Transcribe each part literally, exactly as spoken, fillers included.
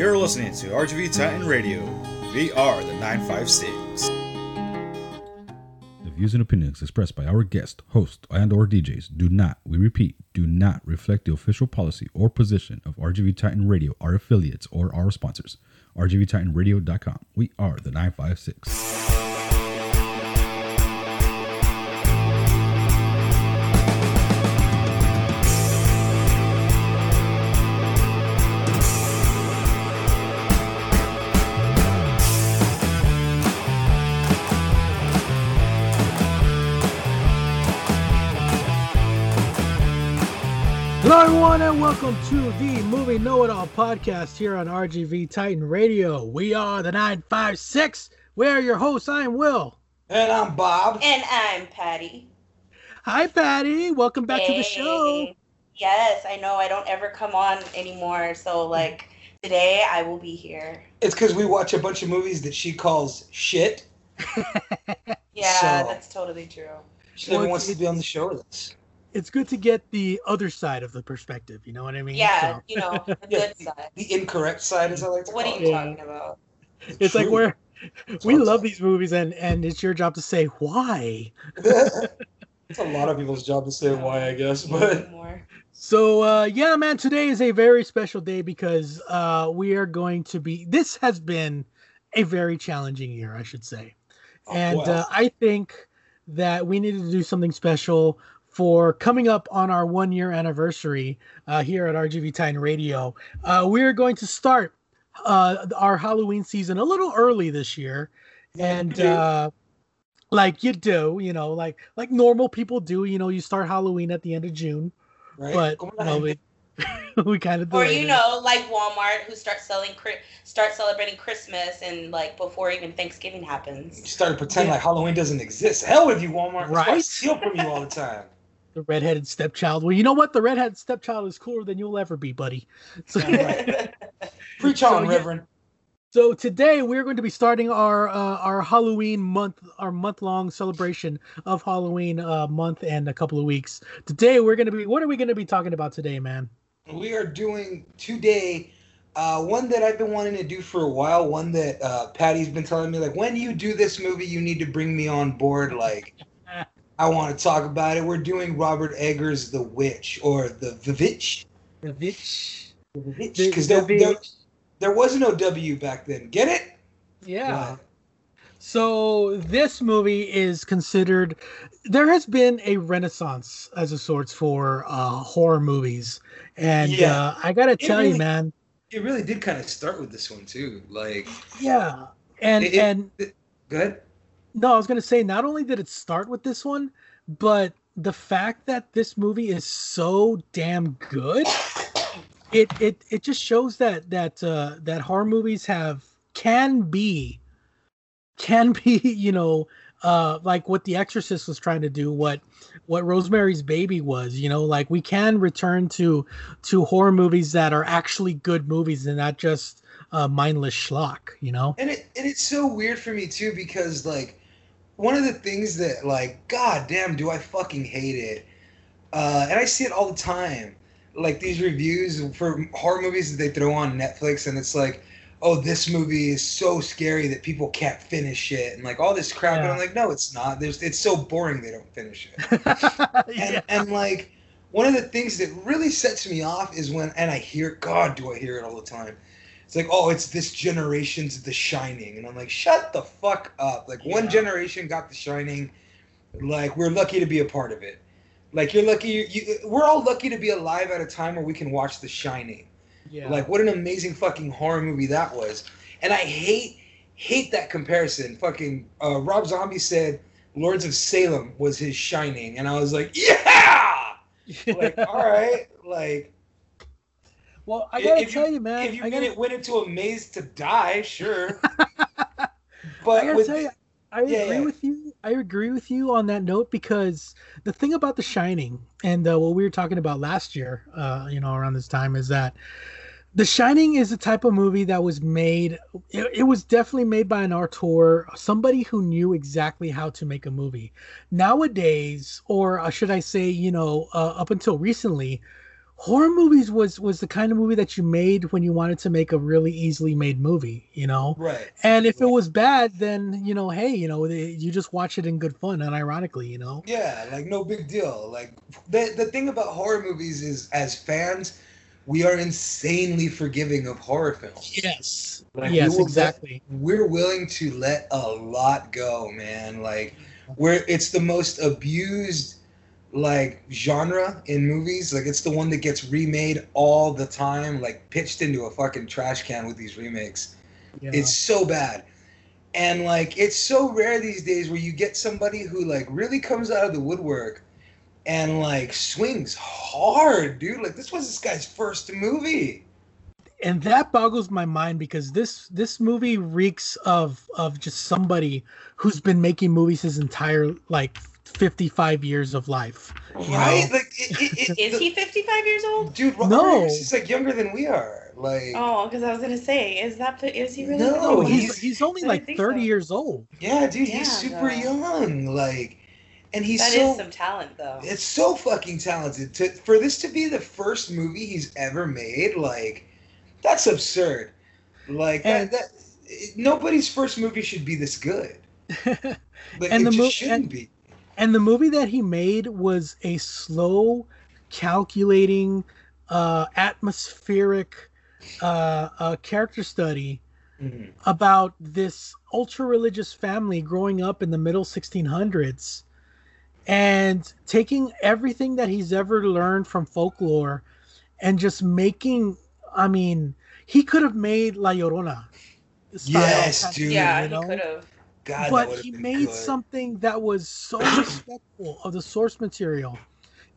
You're listening to R G V Titan Radio. We are the nine five six. The views and opinions expressed by our guests, hosts, and or D Js do not, we repeat, do not reflect the official policy or position of R G V Titan Radio, our affiliates, or our sponsors. R G V Titan Radio dot com. We are the nine five six. Hello everyone and welcome to the Movie Know It All Podcast here on R G V Titan Radio. We are the nine five six. We are your hosts. I'm Will. And I'm Bob. And I'm Patty. Hi Patty. Welcome back hey. to the show. Yes, I know I don't ever come on anymore. So like today I will be here. It's because we watch a bunch of movies that she calls shit. Yeah, so that's totally true. She never well, wants to be on the show with us. It's good to get the other side of the perspective, you know what I mean? Yeah, so. You know, the good side. The incorrect side, as I like to what call it. What are you talking yeah. about? It's, it's like we're, it's we love these movies, and, and it's your job to say why. It's a lot of people's job to say why, I guess. But So, uh, yeah, man, today is a very special day because uh, we are going to be... This has been a very challenging year, I should say. Oh, and wow. uh, I think that we needed to do something special for coming up on our one-year anniversary uh, here at R G V Titan Radio. Uh, we're going to start uh, our Halloween season a little early this year. And uh, like you do, you know, like like normal people do, you know, you start Halloween at the end of June. Right. But you know, we, we kind of do. Or, you it. know, like Walmart, who starts selling, start celebrating Christmas and like before even Thanksgiving happens. You start to pretend yeah. like Halloween doesn't exist. Hell with you, Walmart. Right. I steal from you all the time. The redheaded stepchild. Well, you know what? The redheaded stepchild is cooler than you'll ever be, buddy. So, preach on, so, Reverend. Yeah. So today we're going to be starting our uh, our Halloween month, our month-long celebration of Halloween uh, month and a couple of weeks. Today we're going to be. What are we going to be talking about today, man? We are doing today uh, one that I've been wanting to do for a while. One that uh, Patty's been telling me, like, when you do this movie, you need to bring me on board, like. I want to talk about it. We're doing Robert Eggers' The Witch, or The Witch. The Witch. The Witch. Because the, there, the there, there was no W back then. Get it? Yeah. But. So this movie is considered... There has been a renaissance, as of sorts, for uh, horror movies. And yeah. uh, I got to tell really, you, man... It really did kind of start with this one, too. Like... Yeah. And... It, and it, go ahead. No, I was going to say, not only did it start with this one, but the fact that this movie is so damn good, it it, it just shows that that uh, that horror movies have can be can be, you know, uh, like what The Exorcist was trying to do, what what Rosemary's Baby was, you know, like we can return to to horror movies that are actually good movies and not just uh, mindless schlock, you know. And it and it's so weird for me too because like. One of the things that, like, god damn, do I fucking hate it. Uh, and I see it all the time. Like, these reviews for horror movies that they throw on Netflix, and it's like, oh, this movie is so scary that people can't finish it. And, like, all this crap. Yeah. And I'm like, no, it's not. There's, it's so boring they don't finish it. yeah. and, and, like, one of the things that really sets me off is when, and I hear, god, do I hear it all the time. It's like, oh, it's this generation's The Shining. And I'm like, shut the fuck up. Like, yeah. one generation got The Shining. Like, we're lucky to be a part of it. Like, you're lucky. You, you, we're all lucky to be alive at a time where we can watch The Shining. Yeah. Like, what an amazing fucking horror movie that was. And I hate, hate that comparison. Fucking uh, Rob Zombie said Lords of Salem was his Shining. And I was like, yeah! Like, all right. Like... Well, I gotta if tell you, you, man. If you I gotta... it went into a maze to die, sure. But I gotta with... tell you, I yeah, agree yeah. with you. I agree with you on that note because the thing about The Shining and uh, what we were talking about last year, uh, you know, around this time, is that The Shining is the type of movie that was made. It, it was definitely made by an auteur, somebody who knew exactly how to make a movie. Nowadays, or should I say, you know, uh, up until recently. horror movies was was the kind of movie that you made when you wanted to make a really easily made movie, you know? Right. And if right. it was bad, then, you know, hey, you know, they, you just watch it in good fun, unironically, you know? Yeah, like, no big deal. Like, the the thing about horror movies is, as fans, we are insanely forgiving of horror films. Yes. Like, yes, we exactly. Let, we're willing to let a lot go, man. Like, we're, it's the most abused like genre in movies. Like, it's the one that gets remade all the time, like pitched into a fucking trash can with these remakes. Yeah. It's so bad. And like, it's so rare these days where you get somebody who like really comes out of the woodwork and like swings hard, dude. Like, this was this guy's first movie. And that boggles my mind, because this this movie reeks of of just somebody who's been making movies his entire like fifty-five years of life. Right? Know? Like, it, it, it, is the, he fifty-five years old? Dude, Robert no, he's like younger than we are. Like, oh, because I was gonna say, is that is he really? No, he's he's only like thirty so. years old. Yeah, dude, yeah, he's super no. young. Like, and he's that so, is some talent though. It's so fucking talented to for this to be the first movie he's ever made. Like. That's absurd. Like, and, that, that, nobody's first movie should be this good. Like, and it the just mo- shouldn't and, be. And the movie that he made was a slow, calculating, uh, atmospheric uh, uh, character study mm-hmm. about this ultra-religious family growing up in the middle sixteen hundreds and taking everything that he's ever learned from folklore and just making... I mean, he could have made La Llorona. Yes, dude. Yeah, you know? He could have. God, but he made good. something that was so respectful of the source material.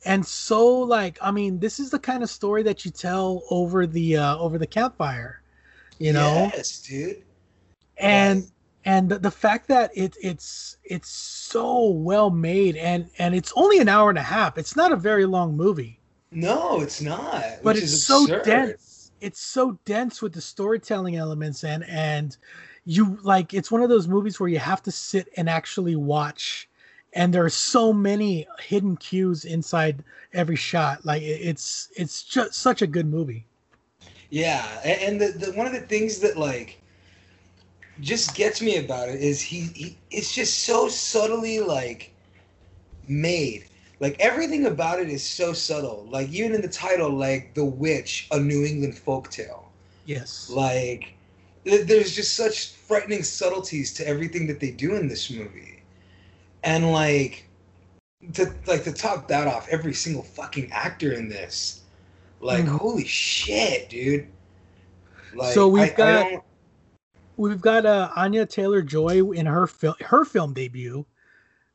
And so, like, I mean, this is the kind of story that you tell over the uh, over the campfire, you know? Yes, dude. And yes. and the, the fact that it it's it's so well made, and and it's only an hour and a half. It's not a very long movie. No, it's not. But which it's is so absurd. dense. It's so dense with the storytelling elements, and and you like it's one of those movies where you have to sit and actually watch, and there are so many hidden cues inside every shot. Like, it's it's just such a good movie. Yeah, and the, the one of the things that like just gets me about it is he, he it's just so subtly like made. Like, everything about it is so subtle. Like, even in the title, like, The Witch, a New England Folktale. Yes. Like, th- there's just such frightening subtleties to everything that they do in this movie. And, like, to like to top that off, every single fucking actor in this. Like, mm. holy shit, dude. Like, so we've I, got, I we've got uh, Anya Taylor-Joy in her, fil- her film debut,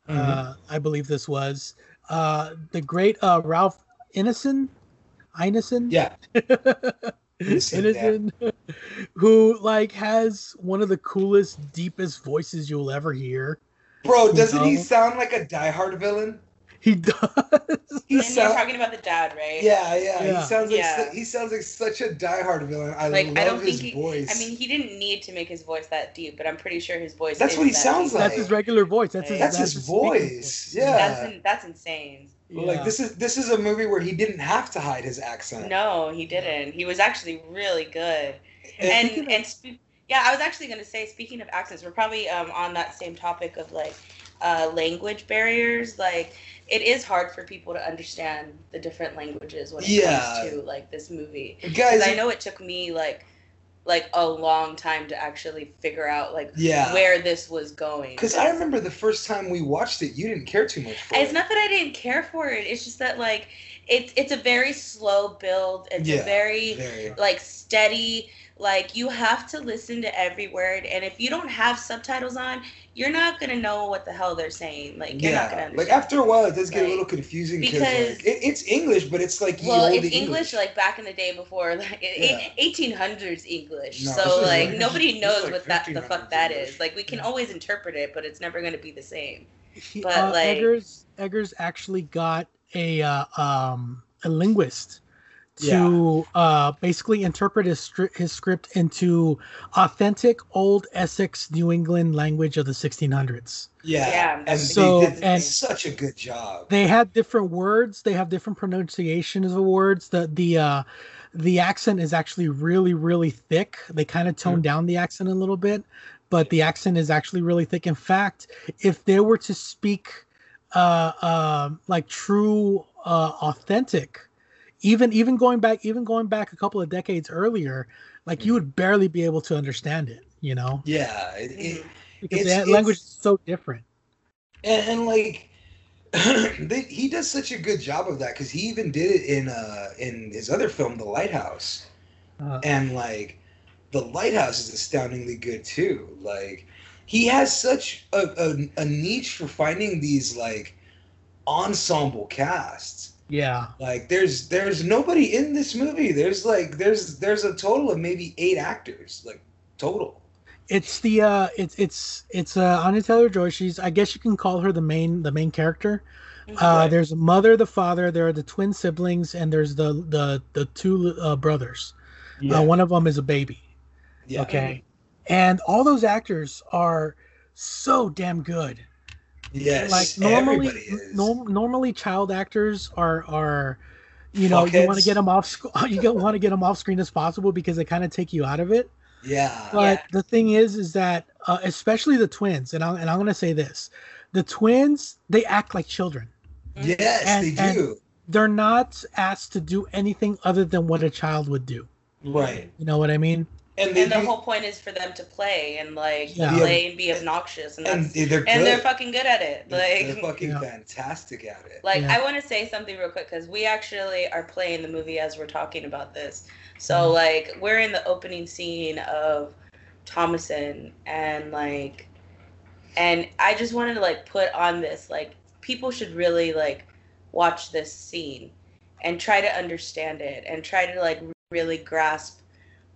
mm-hmm. uh, I believe this was. Uh, the great uh, Ralph Ineson, Ineson, yeah, Ineson, yeah. who like has one of the coolest, deepest voices you'll ever hear. Bro, doesn't know? he sound like a diehard villain? He does. He sound... You're talking about the dad, right? Yeah, yeah. yeah. He sounds like yeah. he sounds like such a diehard villain. I like, love I don't his think he, voice. I mean, he didn't need to make his voice that deep, but I'm pretty sure his voice. That's is what he that sounds deep. like. That's his regular voice. That's his, that's, that's his, his voice. Yeah. That's in, that's insane. Yeah. Like, this is this is a movie where he didn't have to hide his accent. No, he didn't. He was actually really good. And and, and spe- yeah, I was actually going to say, speaking of accents, we're probably um, on that same topic of like. Uh, language barriers. Like, it is hard for people to understand the different languages when it yeah. comes to like this movie. Guys, I know it took me like like a long time to actually figure out like yeah. where this was going. Because I remember the first time we watched it, you didn't care too much for it's it. It's not that I didn't care for it. It's just that like it's it's a very slow build. It's yeah, a very, very like steady. Like, you have to listen to every word, and if you don't have subtitles on, you're not going to know what the hell they're saying. Like, you're yeah. not going to understand. Like, after a while, it does get like, a little confusing because like, it, it's English, but it's like well, it's English, English like back in the day before, like yeah. eighteen hundreds English. No, so like, like nobody knows like what that the fuck that English. is. Like, we can yeah. always interpret it, but it's never going to be the same. He, but uh, like Eggers, Eggers actually got a uh, um a linguist to yeah. uh, basically interpret his, stri- his script into authentic old Essex, New England language of the sixteen hundreds. Yeah, yeah. And so, they did and such a good job. They had different words. They have different pronunciations of words. The the uh, the accent is actually really, really thick. They kind of toned yeah. down the accent a little bit, but the accent is actually really thick. In fact, if they were to speak uh, uh, like true, uh, authentic, even even going back, even going back a couple of decades earlier, like you would barely be able to understand it, you know? Yeah, it, it, because the language is so different. And, and like, they, he does such a good job of that because he even did it in uh in his other film, The Lighthouse, uh, and like, The Lighthouse is astoundingly good too. Like, he has such a a, a niche for finding these like ensemble casts. Yeah, like there's there's nobody in this movie. There's like there's there's a total of maybe eight actors, like total. It's the uh, it's it's it's uh, Anya Taylor-Joy. She's, I guess you can call her the main the main character. Okay. Uh, there's a mother, the father. There are the twin siblings, and there's the the the two uh, brothers. Yeah. Uh, one of them is a baby. Yeah. Okay, and all those actors are so damn good. Yes, like normally, is. No, normally child actors are are, you know, Fuckheads. You want to get them off sc- you want to get them off screen as possible because they kind of take you out of it. Yeah. But yeah. the thing is, is that uh, especially the twins, and I'm and I'm gonna say this, the twins, they act like children. Yes, and, they do. And they're not asked to do anything other than what a child would do. Right. You know what I mean? And, and the do, whole point is for them to play and like yeah. play and be obnoxious, and that's, and, they're, and they're fucking good at it. Like they're fucking yeah. fantastic at it. Like yeah. I want to say something real quick because we actually are playing the movie as we're talking about this. So mm-hmm. like we're in the opening scene of Thomason, and like, and I just wanted to like put on this, like people should really like watch this scene and try to understand it and try to like really grasp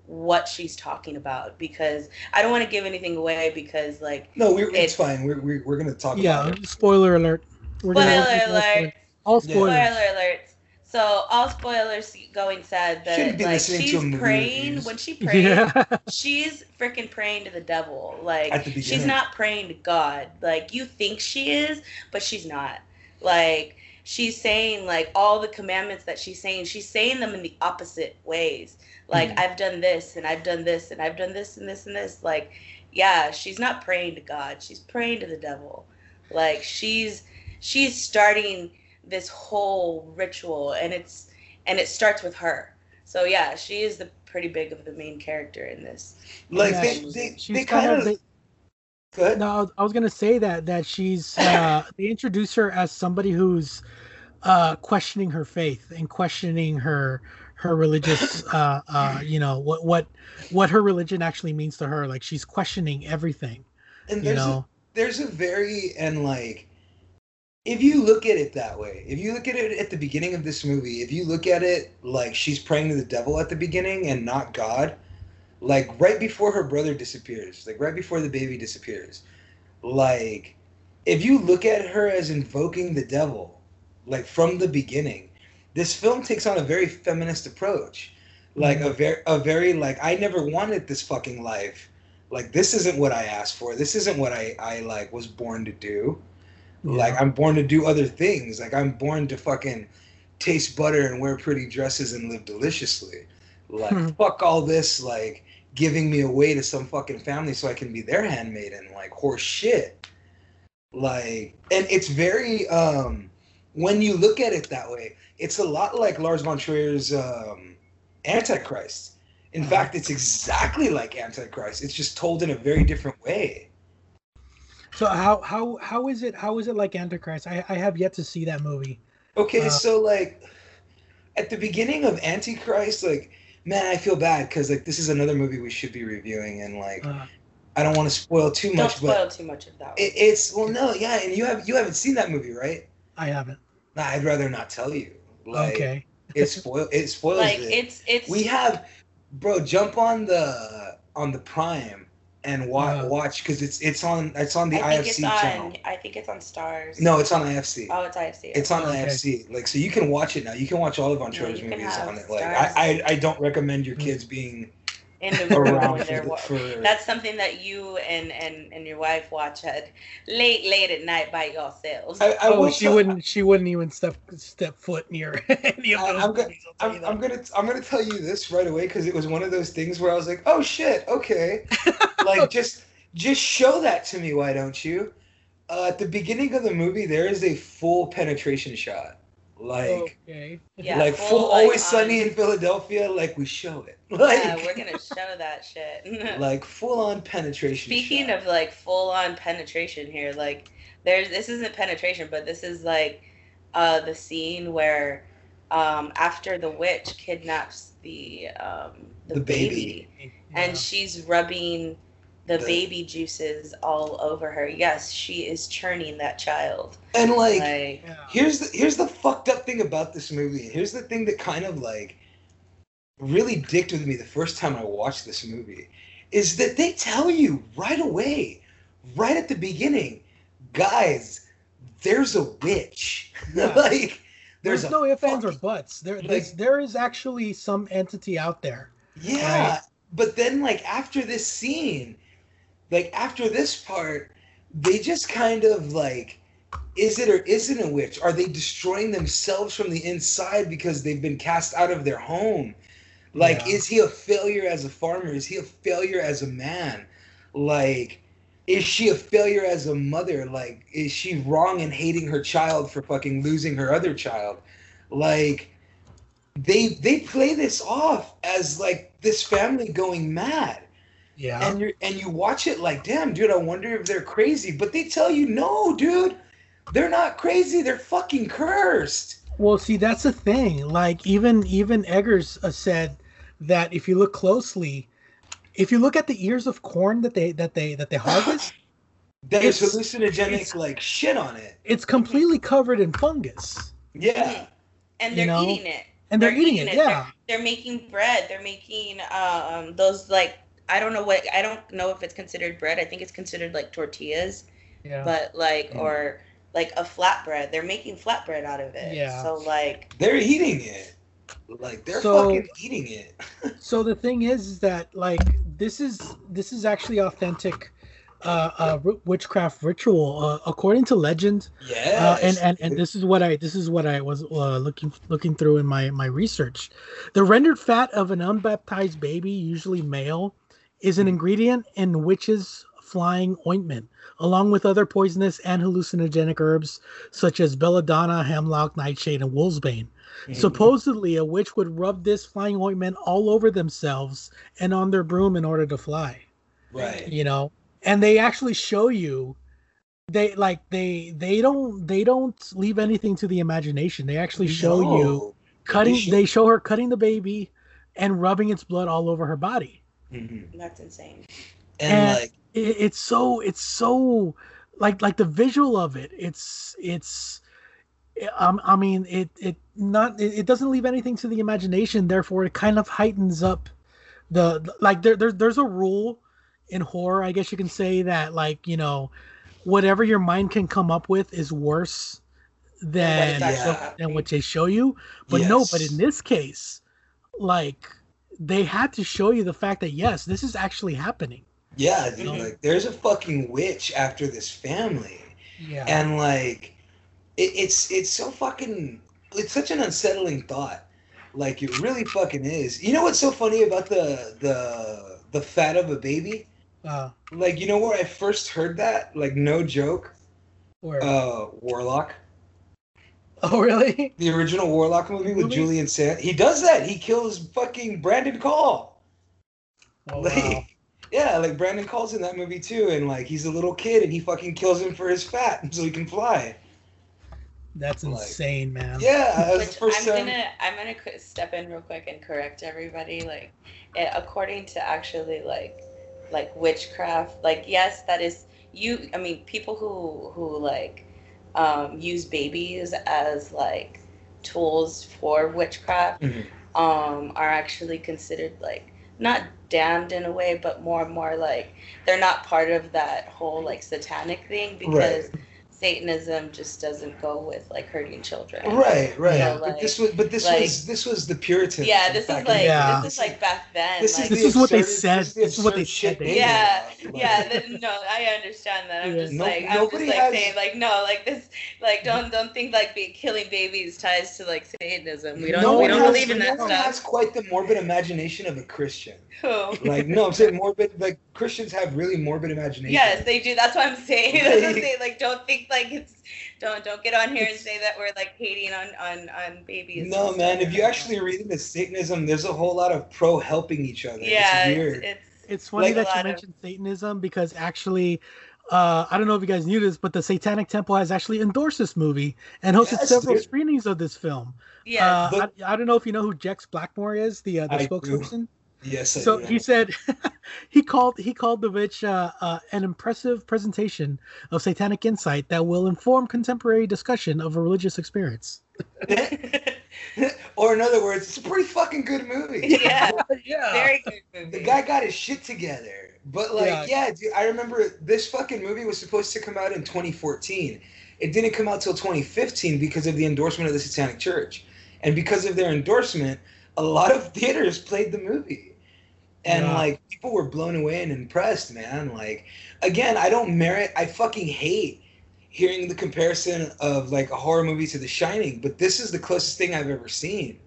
what she's talking about, because I don't want to give anything away because like no we're, it's, it's fine we're we're, we're gonna talk yeah about it. Spoiler alert, we're spoiler alert all spoilers yeah. spoiler alerts. So all spoilers going said that like she's praying movies. When she prays yeah. she's freaking praying to the devil, like the she's not praying to God like you think she is, but she's not. Like she's saying like all the commandments that she's saying, she's saying them in the opposite ways. Like mm. I've done this and I've done this and I've done this and this and this. Like, yeah, she's not praying to God. She's praying to the devil. Like she's, she's starting this whole ritual, and it's, and it starts with her. So yeah, she is the pretty big of the main character in this. Like yeah, they, they, they kind of, they, Good. No, I was gonna say that that she's uh, they introduce her as somebody who's uh, questioning her faith and questioning her her religious, uh, uh, you know, what what what her religion actually means to her. Like she's questioning everything. And there's you know? a, there's a very and like if you look at it that way, if you look at it at the beginning of this movie, if you look at it like she's praying to the devil at the beginning and not God. Like, right before her brother disappears, like, right before the baby disappears, like, if you look at her as invoking the devil, like, from the beginning, this film takes on a very feminist approach. Like, mm-hmm. a, ver- a very, like, I never wanted this fucking life. Like, this isn't what I asked for. This isn't what I, I like, was born to do. Yeah. Like, I'm born to do other things. Like, I'm born to fucking taste butter and wear pretty dresses and live deliciously. Like, hmm. fuck all this, like, giving me away to some fucking family so I can be their handmaiden, like horse shit. Like, and it's very, um, when you look at it that way, it's a lot like Lars von Trier's um, Antichrist. In fact, it's exactly like Antichrist. It's just told in a very different way. So how how how is it how is it like Antichrist? I, I have yet to see that movie. Okay, uh, so like at the beginning of Antichrist, like. Man, I feel bad because like this is another movie we should be reviewing, and like uh, I don't want to spoil too don't much. Don't spoil but too much of that. One. It, it's well, no, yeah, and you have you haven't seen that movie, right? I haven't. Nah, I'd rather not tell you. Like, okay. it spoil it spoils. Like it. it's it's. We have, bro. Jump on the on the Prime and wa- watch because it's it's on it's on the I think I F C it's on, channel. I think it's on Stars. No, it's on I F C. Oh, it's I F C. Okay. It's on okay. I F C. Like, so you can watch it now. You can watch all of Vontra's yeah, movies on it. Like, I, I I don't recommend your kids being in the room around when they're for, for, that's something that you and, and, and your wife watch at late late at night by yourselves. I, I oh, she uh, wouldn't she wouldn't even step step foot near any of those. I, I'm, go, I'm, I'm gonna I'm gonna tell you this right away because it was one of those things where I was like, oh shit, okay, like just just show that to me, why don't you? Uh, at the beginning of the movie, there is a full penetration shot. Like, okay. yeah, like full, full like, Always Sunny on. in Philadelphia, like we show it. Like, yeah, we're gonna show that shit. Like full on penetration. Speaking shot. of like full on penetration here, like there's this isn't penetration, but this is like uh, the scene where um, after the witch kidnaps the um, the, the baby, baby. Yeah. and she's rubbing the, the baby juices all over her. Yes, she is churning that child. And like, like yeah. here's the here's the fucked up thing about this movie. Here's the thing that kind of like really dicked with me the first time I watched this movie, is that they tell you right away, right at the beginning, guys, there's a witch. Yeah. like there's, there's no ifs, fucking, ands, or buts. There like, there is actually some entity out there. Yeah, right? But then like after this scene. Like, after this part, they just kind of, like, is it or isn't a witch? Are they destroying themselves from the inside because they've been cast out of their home? Like, yeah. is he a failure as a farmer? Is he a failure as a man? Like, is she a failure as a mother? Like, is she wrong in hating her child for fucking losing her other child? Like, they they play this off as, like, this family going mad. Yeah, and you and you watch it like, damn, dude, I wonder if they're crazy. But they tell you, no, dude, they're not crazy. They're fucking cursed. Well, see, that's the thing. Like, even even Eggers said that if you look closely, if you look at the ears of corn that they that they that they harvest, there's hallucinogenic it's, like shit on it. It's completely covered in fungus. Yeah, and they're you know? eating it. And they're, they're eating, eating it. it. Yeah, they're, they're making bread. They're making um those like. I don't know what I don't know if it's considered bread. I think it's considered like tortillas, yeah. but like mm. or like a flatbread. They're making flatbread out of it. Yeah. So like they're eating it. Like they're so, fucking eating it. So the thing is, is that like this is this is actually authentic uh, uh, witchcraft ritual uh, according to legend. Yeah. Uh, and, and and this is what I this is what I was uh, looking looking through in my my research. The rendered fat of an unbaptized baby, usually male, is an ingredient in witches' flying ointment, along with other poisonous and hallucinogenic herbs such as belladonna, hemlock, nightshade, and wolfsbane. Mm-hmm. Supposedly, a witch would rub this flying ointment all over themselves and on their broom in order to fly. Right. You know, and they actually show you they like they they don't they don't leave anything to the imagination. They actually show no. you cutting. They show-, they show her cutting the baby and rubbing its blood all over her body. Mm-hmm. That's insane, and, and like it, it's so it's so like like the visual of it. It's it's um, I mean it it not it, it doesn't leave anything to the imagination. Therefore, it kind of heightens up the, the like there, there there's a rule in horror, I guess you can say, that like you know whatever your mind can come up with is worse than yeah. than what they show you. But yes. no, but in this case, like. They had to show you the fact that yes, this is actually happening. Yeah, dude, mm-hmm. like there's a fucking witch after this family. Yeah, and like it, it's it's so fucking it's such an unsettling thought. Like it really fucking is. You know what's so funny about the the the fat of a baby? Uh, like you know where I first heard that? Like no joke. Or uh, Warlock. Oh, really? The original Warlock movie with movie? Julian Sand. He does that. He kills fucking Brandon Call. Oh, like, wow. Yeah, like Brandon Call's in that movie too. And like he's a little kid and he fucking kills him for his fat so he can fly. That's like, insane, man. Yeah. That was the first I'm going to I'm gonna step in real quick and correct everybody. Like, it, according to actually like like witchcraft, like, yes, that is you. I mean, people who who like. Um, use babies as like tools for witchcraft mm-hmm. um, are actually considered like not damned in a way, but more and more like they're not part of that whole like satanic thing, because right. Satanism just doesn't go with like hurting children. Right, right. You know, like, but this was, but this like, was, this was the Puritans. Yeah, this is like, yeah. this is like back then. This like, is this is what they said. This, this is what they said. Yeah, like, yeah. The, no, I understand that. I'm yeah. just no, like, I'm just like has... saying, like, no, like this, like, don't, don't think like being killing babies ties to like Satanism. We don't, no we don't has, believe in that no stuff. No one has quite the morbid imagination of a Christian. Who? Like, no, I'm saying morbid. Like Christians have really morbid imagination. Yes, they do. That's what I'm saying. That's what I'm saying. Like, don't think. Like it's don't don't get on here and say that we're like hating on on, on babies. No man, if you actually read into Satanism, there's a whole lot of pro helping each other. Yeah, it's weird. It's, it's, it's funny like that you mentioned of... Satanism, because actually, uh, I don't know if you guys knew this, but the Satanic Temple has actually endorsed this movie and hosted yes, several dude. screenings of this film. Yeah, uh, but... I, I don't know if you know who Jex Blackmore is, the uh, the I spokesperson. Do. Yes. I so do. He said, he called he called The Witch uh, uh, an impressive presentation of satanic insight that will inform contemporary discussion of a religious experience. Or in other words, it's a pretty fucking good movie. Yeah, yeah. Very good movie. The guy got his shit together, but like, yeah, yeah dude, I remember this fucking movie was supposed to come out in twenty fourteen. It didn't come out till twenty fifteen because of the endorsement of the Satanic Church, and because of their endorsement, a lot of theaters played the movie. And, yeah. like, people were blown away and impressed, man. Like, again, I don't merit... I fucking hate hearing the comparison of, like, a horror movie to The Shining, but this is the closest thing I've ever seen.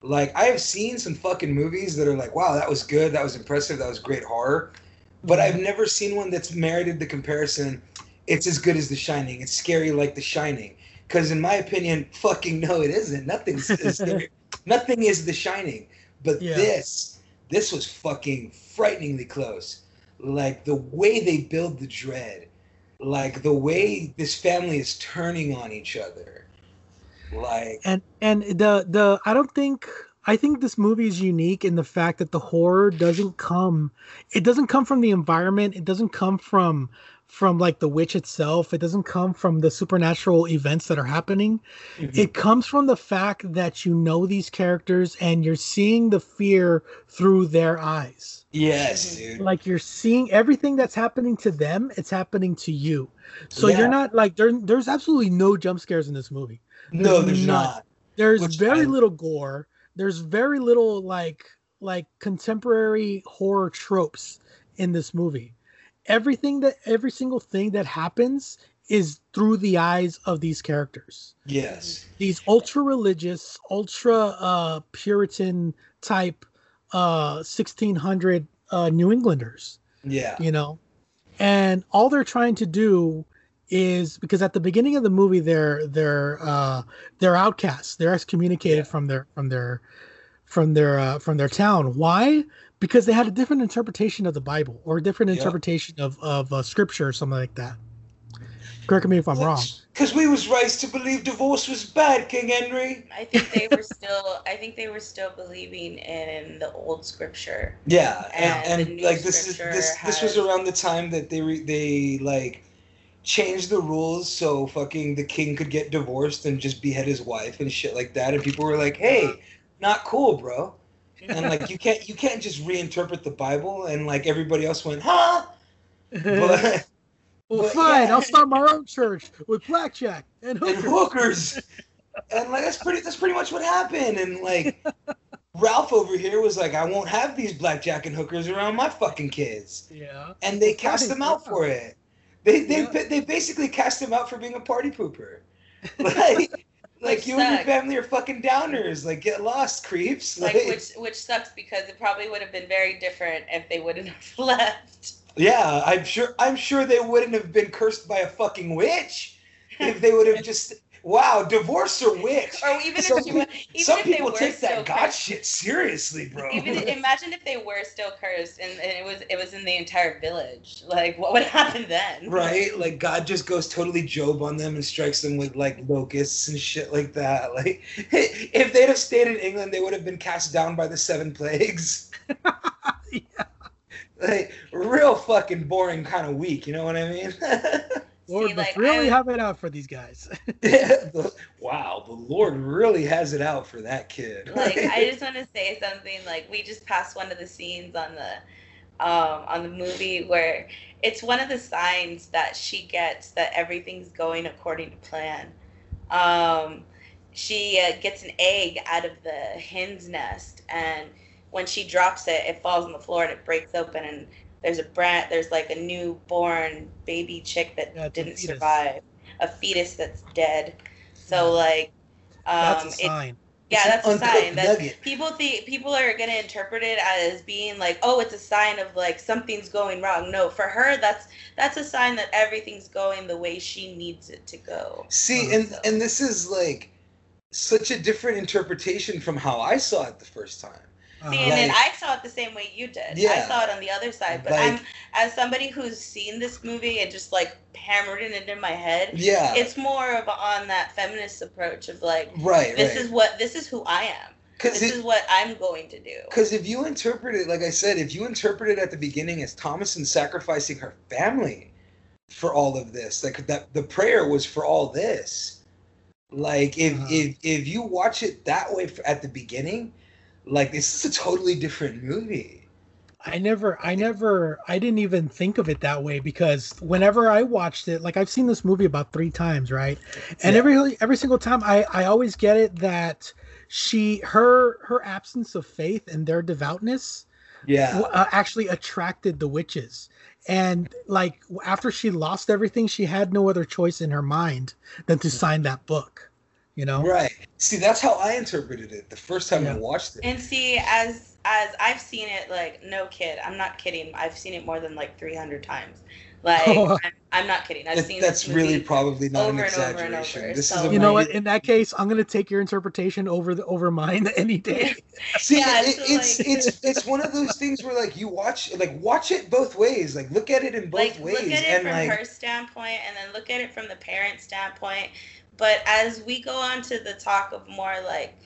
Like, I have seen some fucking movies that are like, wow, that was good, that was impressive, that was great horror. But I've never seen one that's merited the comparison, it's as good as The Shining, it's scary like The Shining. Because, in my opinion, fucking no, it isn't. Nothing's is there. Nothing is The Shining. But yeah. this... This was fucking frighteningly close. Like, the way they build the dread. Like, the way this family is turning on each other. Like... And and the... the I don't think... I think this movie is unique in the fact that the horror doesn't come... It doesn't come from the environment. It doesn't come from... from like the witch itself. It doesn't come from the supernatural events that are happening. Mm-hmm. It comes from the fact that you know these characters and you're seeing the fear through their eyes. Yes, dude. Like you're seeing everything that's happening to them, it's happening to you. So yeah. you're not like there, there's absolutely no jump scares in this movie. There's no, there's not. not. There's Which very I... little gore. There's very little like like contemporary horror tropes in this movie. Everything that every single thing that happens is through the eyes of these characters. Yes. These ultra religious, ultra uh, Puritan type uh, sixteen hundred uh, New Englanders. Yeah. You know, and all they're trying to do is because at the beginning of the movie, they're they're uh, they're outcasts. They're excommunicated yeah. from their from their from their uh, from their town. Why? Because they had a different interpretation of the Bible or a different yep. interpretation of, of uh, scripture or something like that. Correct me if I'm wrong. Because we was raised to believe divorce was bad, King Henry. I think they were still I think they were still believing in the old scripture. Yeah. And, and, and like this is this has... this was around the time that they re, they like changed the rules so fucking the king could get divorced and just behead his wife and shit like that, and people were like, "Hey, not cool, bro." And like you can't you can't just reinterpret the Bible, and like everybody else went, huh? But, well, but, fine, yeah. I'll start my own church with blackjack and hookers. And hookers. And like that's pretty that's pretty much what happened. And like Ralph over here was like, I won't have these blackjack and hookers around my fucking kids. Yeah. And they cast him out for it. They they yeah. they basically cast him out for being a party pooper. Like Like, which you sucks. And your family are fucking downers. Like, get lost, creeps. Like, like which which sucks because it probably would have been very different if they wouldn't have left. Yeah, I'm sure I'm sure they wouldn't have been cursed by a fucking witch if they would have just, wow, divorce or witch. Or even so if you, even some if people they were take that God cursed. Shit seriously, bro. Even imagine if they were still cursed and, and it was it was in the entire village. Like, what would happen then? Right? Like God just goes totally Job on them and strikes them with like locusts and shit like that. Like if they'd have stayed in England, they would have been cast down by the seven plagues. Yeah. Like real fucking boring kind of week, you know what I mean? Lord, See, like, really would... have it out for these guys. Yeah, the, wow, wow, the Lord really has it out for that kid. Like, I just want to say something. Like, we just passed one of the scenes on the um on the movie where it's one of the signs that she gets that everything's going according to plan. Um, she uh, gets an egg out of the hen's nest, and when she drops it, it falls on the floor and it breaks open, and there's a brat, there's like a newborn baby chick that yeah, didn't survive, a fetus that's dead. So like, um, that's a sign. It, yeah, that's a sign. That's, people think people are gonna interpret it as being like, oh, it's a sign of like something's going wrong. No, for her, that's that's a sign that everything's going the way she needs it to go. See, and so. and this is like such a different interpretation from how I saw it the first time. See, and like, then I saw it the same way you did. Yeah, I saw it on the other side. But like, I'm, as somebody who's seen this movie and just, like, hammered it into my head, yeah, it's more of on that feminist approach of, like, right, this right. is what, this is who I am. This it, is what I'm going to do. Because if you interpret it, like I said, if you interpret it at the beginning as Thomason sacrificing her family for all of this, like, that the prayer was for all this. Like, if, uh-huh. if, if you watch it that way at the beginning... Like, this is a totally different movie. I never, I never, I didn't even think of it that way, because whenever I watched it, like, I've seen this movie about three times, right? And yeah. every every single time, I, I always get it that she, her, her absence of faith and their devoutness yeah. uh, actually attracted the witches. And, like, after she lost everything, she had no other choice in her mind than to sign that book. You know? Right. See, that's how I interpreted it the first time yeah. I watched it. And see, as as I've seen it, like, no kid, I'm not kidding. I've seen it more than like three hundred times. Like, oh. I'm, I'm not kidding. I've that, seen that's this really probably not an exaggeration. Over over. This so, is you know what? In that case, I'm gonna take your interpretation over the over mine any day. See, yeah, it, so it's like... it's it's one of those things where like you watch like watch it both ways. Like look at it in both like, ways. Look at it and, from like... her standpoint, and then look at it from the parent standpoint. But as we go on to the talk of more like,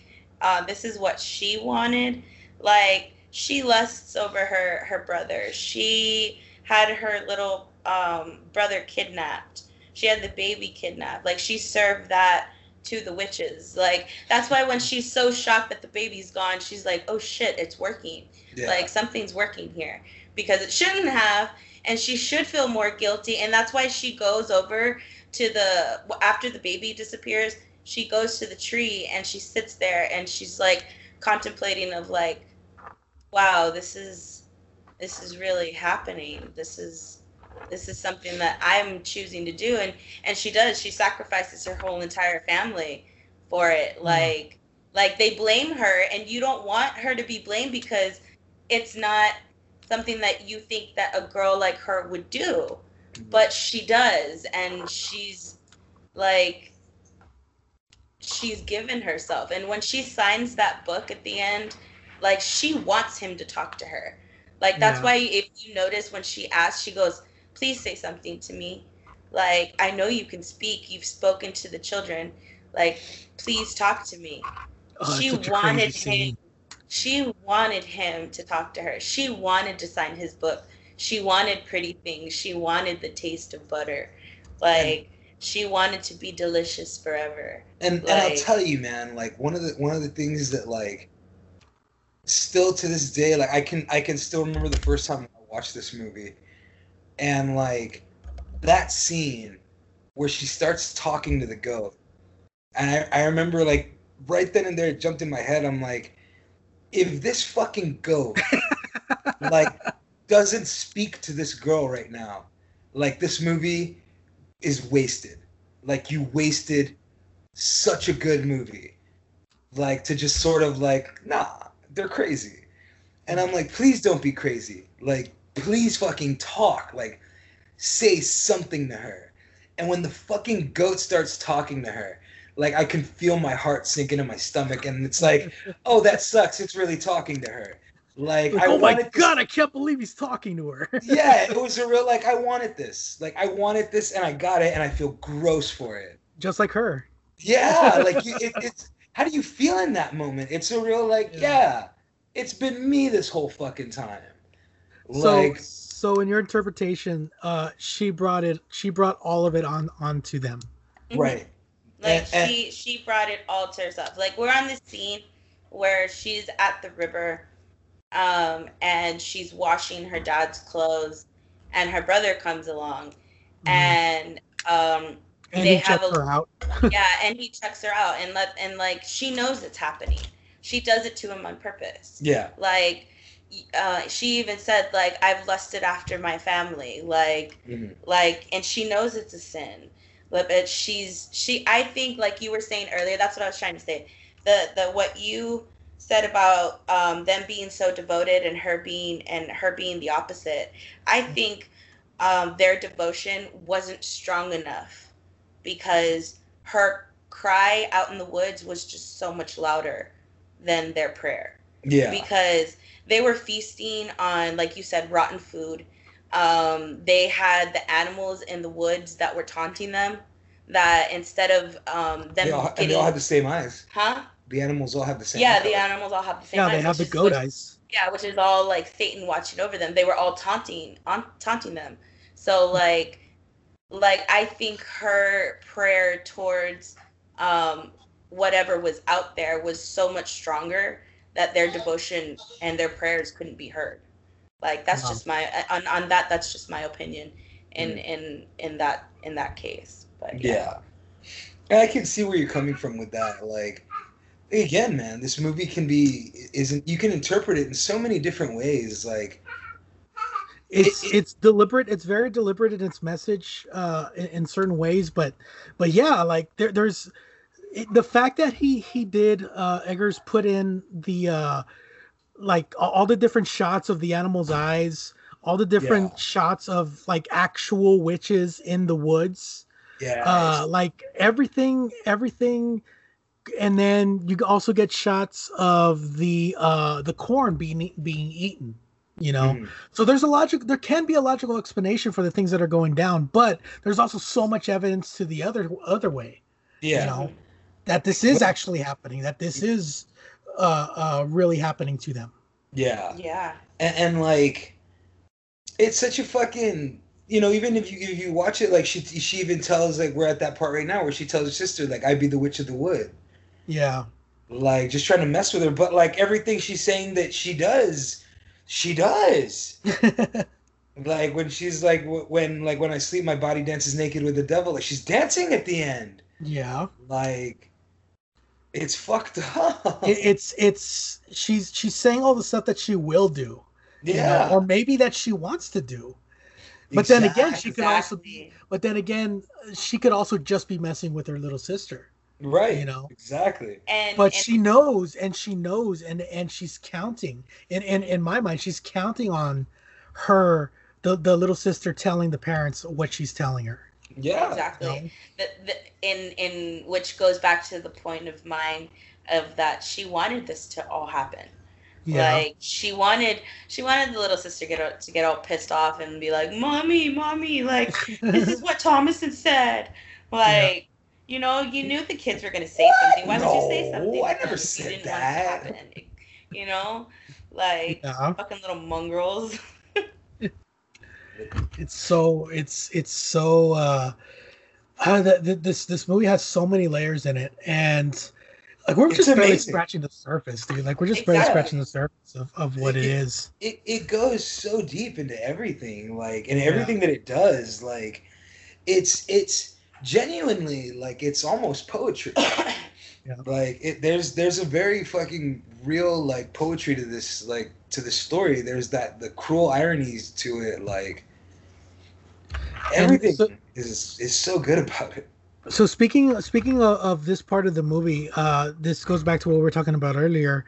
uh, this is what she wanted, like she lusts over her, her brother. She had her little um, brother kidnapped. She had the baby kidnapped. Like she served that to the witches. Like that's why when she's so shocked that the baby's gone, she's like, oh shit, it's working. Yeah. Like something's working here because it shouldn't have. And she should feel more guilty. And that's why she goes over to the, after the baby disappears, she goes to the tree and she sits there and she's like contemplating of like, wow, this is, this is really happening. This is, this is something that I'm choosing to do. And, and she does, she sacrifices her whole entire family for it. Like, like they blame her and you don't want her to be blamed because it's not something that you think that a girl like her would do. But she does, and she's, like, she's given herself. And when she signs that book at the end, like, she wants him to talk to her. Like, that's yeah. why if you notice when she asks, she goes, please say something to me. Like, I know you can speak. You've spoken to the children. Like, please talk to me. Oh, she wanted him. She wanted him to talk to her. She wanted to sign his book. She wanted pretty things. She wanted the taste of butter. Like, and, she wanted to be delicious forever. And, like, and I'll tell you, man, like one of the one of the things that like still to this day, like I can I can still remember the first time I watched this movie. And like that scene where she starts talking to the goat. And I, I remember like right then and there it jumped in my head. I'm like, if this fucking goat like doesn't speak to this girl right now, like this movie is wasted. Like you wasted such a good movie, like to just sort of like, nah, they're crazy. And I'm like, please don't be crazy. Like, please fucking talk, like say something to her. And when the fucking goat starts talking to her, like I can feel my heart sink into my stomach and it's like, oh, that sucks. It's really talking to her. Like, I oh my God, this. I can't believe he's talking to her. Yeah, it was a real, like, I wanted this. Like, I wanted this, and I got it, and I feel gross for it. Just like her. Yeah, like, you, it, it's, how do you feel in that moment? It's a real, like, yeah, yeah it's been me this whole fucking time. Like, so, so in your interpretation, uh, she brought it, she brought all of it on onto them. Right. Like, uh, she, uh, she brought it all to herself. Like, we're on this scene where she's at the river, um, and she's washing her dad's clothes, and her brother comes along, and um, and they he have checks a, her out. Yeah, and he checks her out, and let and like she knows it's happening. She does it to him on purpose. Yeah, like. Uh, she even said, like, I've lusted after my family, like, mm-hmm. like, and she knows it's a sin, but, but she's, she, I think, like you were saying earlier, that's what I was trying to say, the, the, what you said about um, them being so devoted and her being, and her being the opposite, I think um, their devotion wasn't strong enough, because her cry out in the woods was just so much louder than their prayer. Yeah. Because they were feasting on, like you said, rotten food. Um, they had the animals in the woods that were taunting them. That instead of um, them they all, getting... And they all had the same eyes. Huh? The animals all have the same yeah, eyes. Yeah, the animals all have the same yeah, eyes. Yeah, they have the goat is, eyes. Which, yeah, which is all, like, Satan watching over them. They were all taunting, on, taunting them. So, like, like I think her prayer towards um, whatever was out there was so much stronger that their devotion and their prayers couldn't be heard. Like, that's wow. just my on, on that. That's just my opinion in mm. in in that in that case. But yeah. yeah, and I can see where you're coming from with that. Like, again, man, this movie can be isn't you can interpret it in so many different ways. Like, it's it, it's deliberate. It's very deliberate in its message uh, in, in certain ways. But but yeah, like there there's. It, the fact that he he did uh, Eggers put in the uh, like all the different shots of the animal's eyes, all the different yeah. shots of like actual witches in the woods, yeah, uh, like everything, everything, and then you also get shots of the uh, the corn being being eaten. You know, mm. so there's a logic. There can be a logical explanation for the things that are going down, but there's also so much evidence to the other other way. Yeah. You know? That this is actually happening. That this is uh, uh, really happening to them. Yeah. Yeah. And, and like, it's such a fucking, you know, even if you if you watch it, like she she even tells, like, we're at that part right now where she tells her sister, like, I'd be the witch of the wood. Yeah. Like, just trying to mess with her, but like everything she's saying that she does, she does. Like when she's like when like when I sleep, my body dances naked with the devil. Like, she's dancing at the end. Yeah. Like. It's fucked up. It, it's it's she's she's saying all the stuff that she will do, yeah, you know, or maybe that she wants to do. But exactly. then again, she could exactly. also be. But then again, she could also just be messing with her little sister, right? You know, exactly. And but and, she knows, and she knows, and and she's counting. And in, in, in my mind, she's counting on her the the little sister telling the parents what she's telling her. Yeah, exactly. Yeah. The, the, in in which goes back to the point of mine of that she wanted this to all happen. Yeah. Like she wanted she wanted the little sister get to get all pissed off and be like, "Mommy, mommy, like this is what Thomason said." Like, yeah. you know, you knew the kids were gonna say what? something. Why no, would you say something? I never said you that. Want it to you know, like yeah. fucking little mongrels. It's so it's it's so uh, uh the, the, this this movie has so many layers in it, and like we're it's just amazing. barely scratching the surface, dude. Like we're just exactly. barely scratching the surface of, of what it, it is. It it goes so deep into everything, like and everything yeah. that it does, like it's it's genuinely like it's almost poetry. yeah. Like it, there's there's a very fucking real like poetry to this like to the story. There's that the cruel ironies to it, like. Everything so, is is so good about it. So speaking speaking of, of this part of the movie, uh, this goes back to what we were talking about earlier.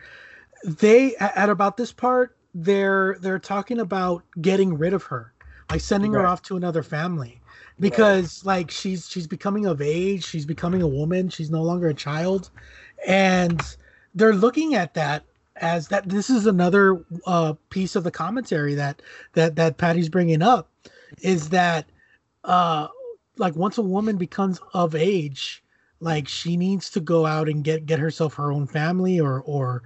They at about this part, they're they're talking about getting rid of her, like sending right. her off to another family, because right. like she's she's becoming of age, she's becoming a woman, she's no longer a child, and they're looking at that as that this is another uh, piece of the commentary that that that Patty's bringing up, is that. Uh, like once a woman becomes of age, like she needs to go out and get, get herself her own family or, or,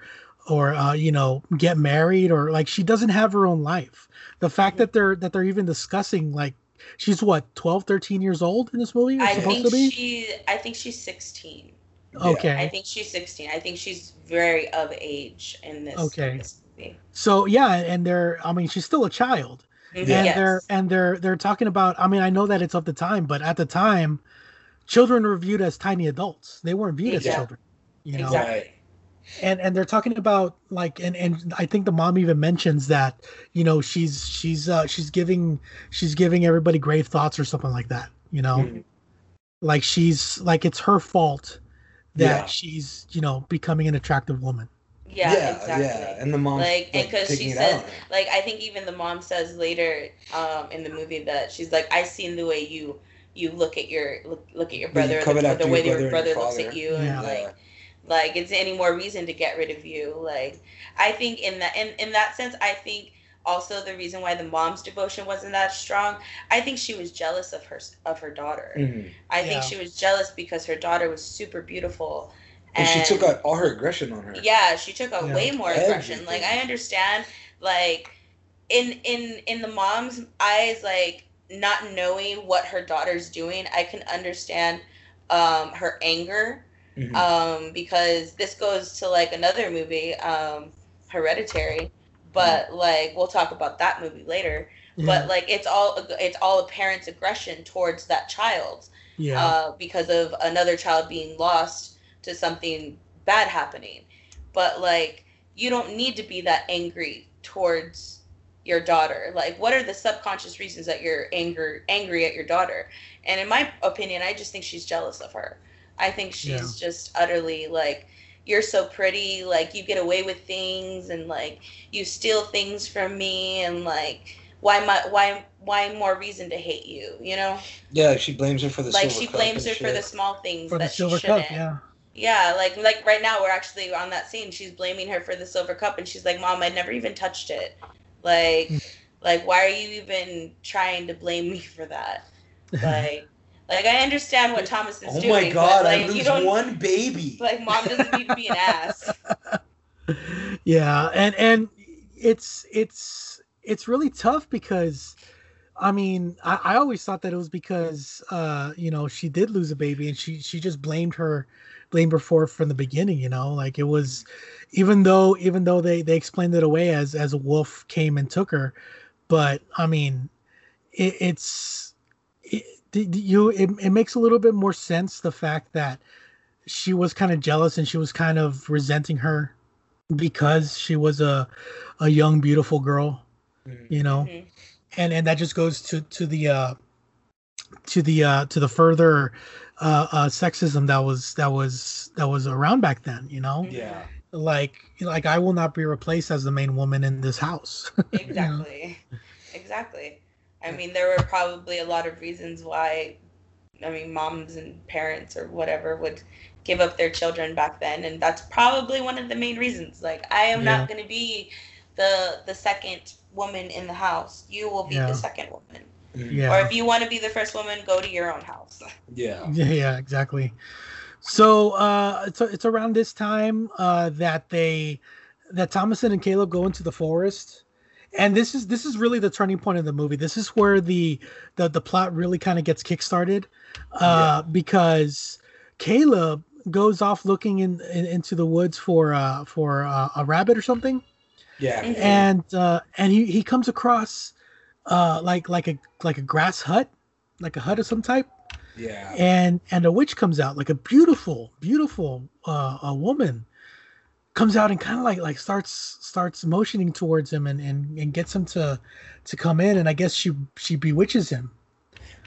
or, uh, you know, get married, or like, she doesn't have her own life. The fact that they're, that they're even discussing like she's what, twelve, thirteen years old in this movie? I think she, I think she's sixteen. Okay. Yeah. I think she's sixteen. I think she's very of age in this, okay. this movie. So yeah, and they're, I mean, she's still a child. Mm-hmm. And yes. they're and they're they're talking about, I mean, I know that it's of the time, but at the time, children were viewed as tiny adults. They weren't viewed as yeah. children. You know? Exactly. And and they're talking about like and, and I think the mom even mentions that, you know, she's she's uh, she's giving she's giving everybody grave thoughts or something like that, you know? Mm-hmm. Like she's like it's her fault that yeah. she's, you know, becoming an attractive woman. Yeah, yeah, exactly. Yeah. And the mom, like, because like, she says, like, I think even the mom says later um, in the movie that she's like, I seen the way you you look at your look, look at your brother, you the, the way your brother, brother your looks at you, yeah. and like, yeah. like it's any more reason to get rid of you. Like, I think in that in, in that sense, I think also the reason why the mom's devotion wasn't that strong, I think she was jealous of her of her daughter. Mm-hmm. I yeah. think she was jealous because her daughter was super beautiful. And, and she took out all her aggression on her. Yeah, she took out yeah. way more aggression. Everything. Like, I understand, like, in in in the mom's eyes, like, not knowing what her daughter's doing, I can understand um, her anger. Mm-hmm. Um, because this goes to, like, another movie, um, Hereditary. But, mm-hmm. like, we'll talk about that movie later. Yeah. But, like, it's all, it's all a parent's aggression towards that child. Yeah. Uh, because of another child being lost to something bad happening. But like, you don't need to be that angry towards your daughter. Like, what are the subconscious reasons that you're angry angry at your daughter? And in my opinion, I just think she's jealous of her. I think she's yeah. just utterly like, you're so pretty, like you get away with things, and like you steal things from me, and like why my why why more reason to hate you, you know? Yeah, she blames her for the like she blames her shit. for the small things for that she shouldn't. Cup, yeah. Yeah, like like right now we're actually on that scene. She's blaming her for the silver cup, and she's like, "Mom, I never even touched it. Like, like why are you even trying to blame me for that?" Like, like I understand what Thomas is oh doing. Oh my God, but, like, I lose one baby. Like, Mom doesn't need to be an ass. Yeah, and and it's it's it's really tough because, I mean, I, I always thought that it was because uh, you know, she did lose a baby, and she she just blamed her. Blamed her for from the beginning, you know, like it was, even though even though they they explained it away as as a wolf came and took her, but I mean, it, it's it, you it, it makes a little bit more sense the fact that she was kind of jealous and she was kind of resenting her because she was a a young beautiful girl, mm-hmm. you know, mm-hmm. and and that just goes to to the uh, to the uh, to the further. Uh, uh, sexism that was that was that was around back then, you know. Yeah. Like, like I will not be replaced as the main woman in this house. Exactly, you know? Exactly. I mean, there were probably a lot of reasons why, I mean, moms and parents or whatever would give up their children back then, and that's probably one of the main reasons. Like, I am yeah. not going to be the the second woman in the house. You will be yeah. the second woman. Yeah. Or if you want to be the first woman, go to your own house. Yeah. Yeah, yeah, exactly. So uh, it's it's around this time uh, that they that Thomason and Caleb go into the forest, and this is this is really the turning point of the movie. This is where the the, the plot really kind of gets kickstarted, uh, yeah. because Caleb goes off looking in, in into the woods for uh, for uh, a rabbit or something. Yeah. Mm-hmm. And uh, and he, he comes across. Uh, like like a like a grass hut, like a hut of some type. Yeah. And and a witch comes out, like a beautiful, beautiful uh, a woman comes out and kind of like like starts starts motioning towards him and, and, and gets him to to come in, and I guess she she bewitches him.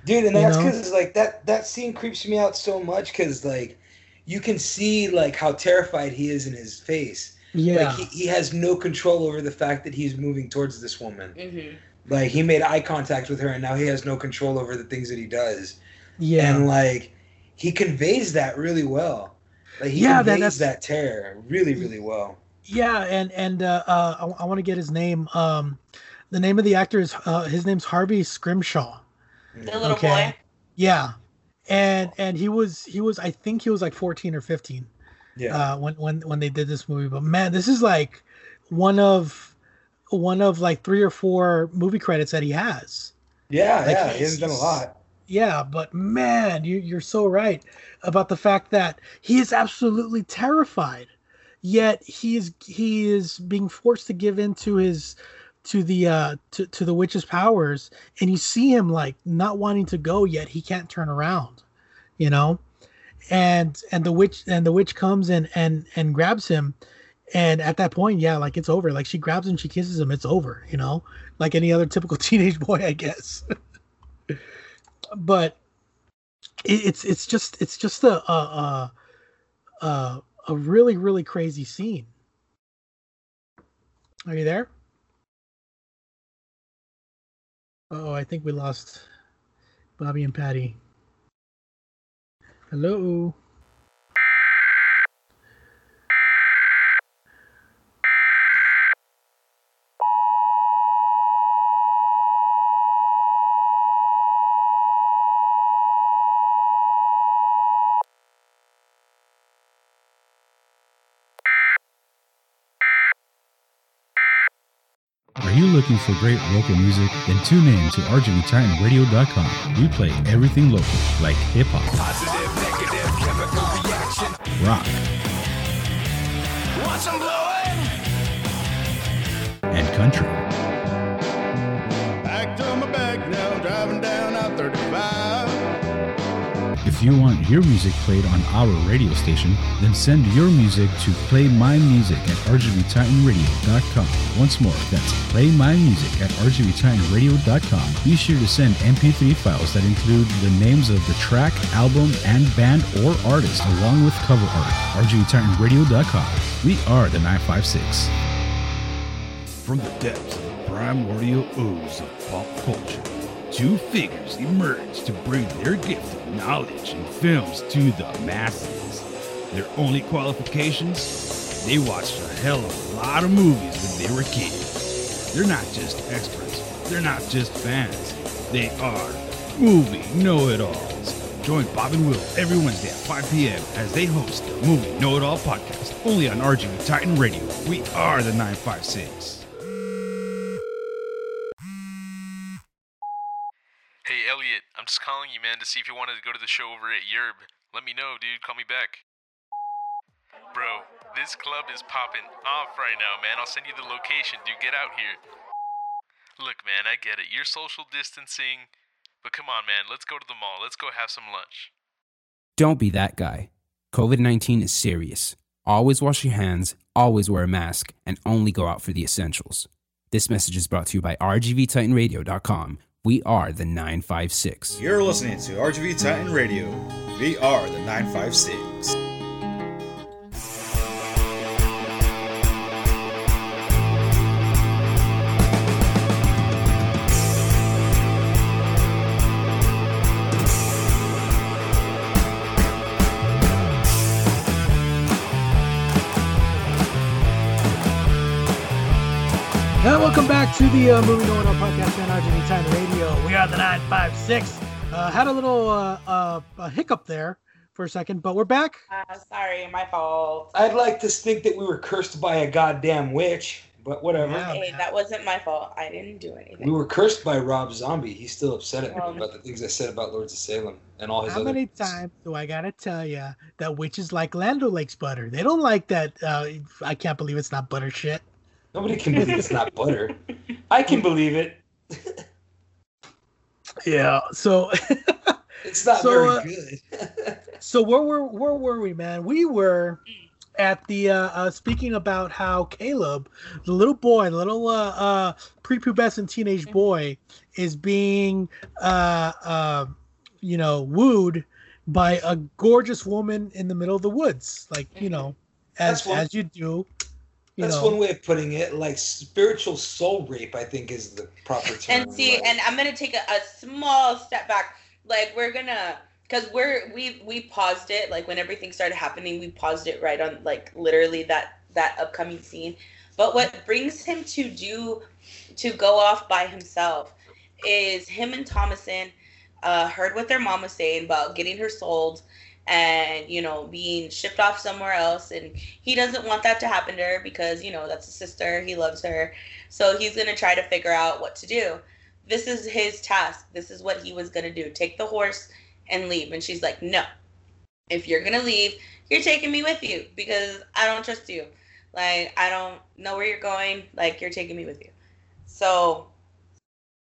Dude, and that's because like that that scene creeps me out so much because like you can see like how terrified he is in his face. Yeah. Like he, he has no control over the fact that he's moving towards this woman. Mm-hmm. Like, he made eye contact with her, and now he has no control over the things that he does. Yeah. And, like, he conveys that really well. Like, he yeah, conveys that, that terror really, really well. Yeah, and, and uh, uh, I, I want to get his name. Um, the name of the actor is, uh, his name's Harvey Scrimshaw. The little okay. boy? Yeah. And and he was, he was, I think he was, like, fourteen or fifteen yeah. uh, when, when, when they did this movie. But, man, this is, like, one of... one of like three or four movie credits that he has. Yeah, like, yeah, he has done a lot. Yeah, but man, you, you're so right about the fact that he is absolutely terrified. Yet he is he is being forced to give in to his to the uh, to, to the witch's powers, and you see him like not wanting to go, yet he can't turn around, you know, and and the witch and the witch comes and and and grabs him, and at that point, yeah, like it's over. Like she grabs him, she kisses him, it's over, you know, like any other typical teenage boy, I guess. But it, it's it's just it's just a a a, a really really crazy scene. Are you there? Oh, I think we lost Bobby and Patty. Hello. Looking for great local music? Then tune in to R G V Titan Radio dot com. We play everything local, like hip-hop, positive, negative, chemical reaction, rock, watch them blowin', and country. Back to my back now, driving down I thirty-five. If you want your music played on our radio station, then send your music to play my music at R G V titan radio dot com. Once more, that's play my music at R G V titan radio dot com. Be sure to send M P three files that include the names of the track, album, and band or artist, along with cover art. R G V titan radio dot com. We are the nine five six. From the depths of the primordial ooze of pop culture, two figures emerge to bring their gift of knowledge and films to the masses. Their only qualifications? They watched a hell of a lot of movies when they were kids. They're not just experts. They're not just fans. They are movie know-it-alls. Join Bob and Will every Wednesday at five p.m. as they host the Movie Know It All Podcast, only on R G V Titan Radio. We are the nine five six. Hey, Elliot, I'm just calling you, man, to see if you wanted to go to the show over at Yerb. Let me know, dude. Call me back. Bro, this club is popping off right now, man. I'll send you the location, dude. Get out here. Look, man, I get it. You're social distancing. But come on, man. Let's go to the mall. Let's go have some lunch. Don't be that guy. covid nineteen is serious. Always wash your hands, always wear a mask, and only go out for the essentials. This message is brought to you by R G V titan radio dot com. We are the nine five six. You're listening to R G V Titan Radio. We are the nine five six. Welcome back to the uh, Movie Know It All Podcast on R G V Titan Radio. We are the nine five six. Uh, had a little uh, uh, a hiccup there for a second, but we're back. Uh, sorry, my fault. I'd like to think that we were cursed by a goddamn witch, but whatever. Yeah, hey, that wasn't my fault. I didn't do anything. We were cursed by Rob Zombie. He's still upset at me um, about the things I said about Lords of Salem and all his how other... How many times do I gotta tell ya that witches like Lando Lake's butter? They don't like that. Uh, I can't believe it's not butter shit. Nobody can believe it's not butter. I can believe it. Yeah, so it's not so, very uh, good. So where were where were we, man? We were at the uh, uh, speaking about how Caleb, the little boy, the little uh, uh, prepubescent teenage boy, is being uh, uh, you know wooed by a gorgeous woman in the middle of the woods, like you know, as That's as you do. You That's know. One way of putting it. Like spiritual soul rape, I think, is the proper term. And see, and I'm gonna take a, a small step back. Like we're gonna, cause we're we we paused it. Like when everything started happening, we paused it right on like literally that that upcoming scene. But what brings him to do to go off by himself is him and Thomason uh, heard what their mom was saying about getting her sold. And, you know, being shipped off somewhere else. And he doesn't want that to happen to her because, you know, that's a sister. He loves her. So he's going to try to figure out what to do. this is his task. This is what he was going to do. Take the horse and leave. And she's like, no, if you're going to leave, you're taking me with you because I don't trust you. Like, I don't know where you're going. Like, you're taking me with you. So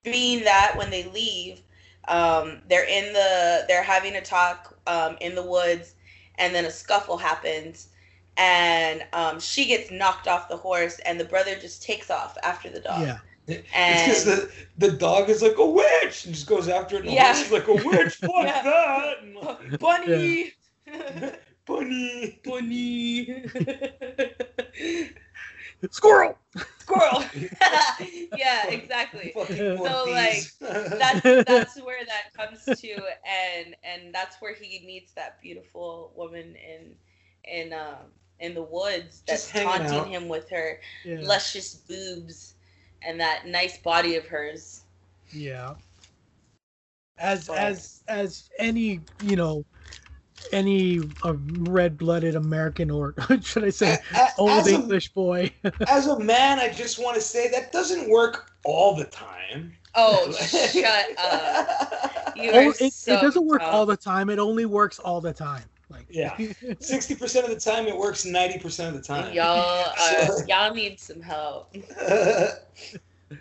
being that when they leave, um, they're in the, they're having a talk um, in the woods, and then a scuffle happens, and um, she gets knocked off the horse, and the brother just takes off after the dog. Yeah. And it's because the, the dog is like a witch and just goes after it, and the yeah. horse is like a witch, fuck yeah. that. And like, bunny. Yeah. Bunny. Bunny. Squirrel. Squirrel. Yeah, exactly. Fucking so like that's that's where that comes to, and and that's where he meets that beautiful woman in in um in the woods that's taunting out. him with her yeah. luscious boobs and that nice body of hers. Yeah. As so. as as any, you know, any uh, red-blooded American, or should I say as, old as English a, boy. As a man, I just want to say that doesn't work all the time. Oh, shut up. You oh, are it, so it doesn't work tough. all the time. It only works all the time. Like yeah. sixty percent of the time, it works ninety percent of the time. Y'all, so, uh, y'all need some help.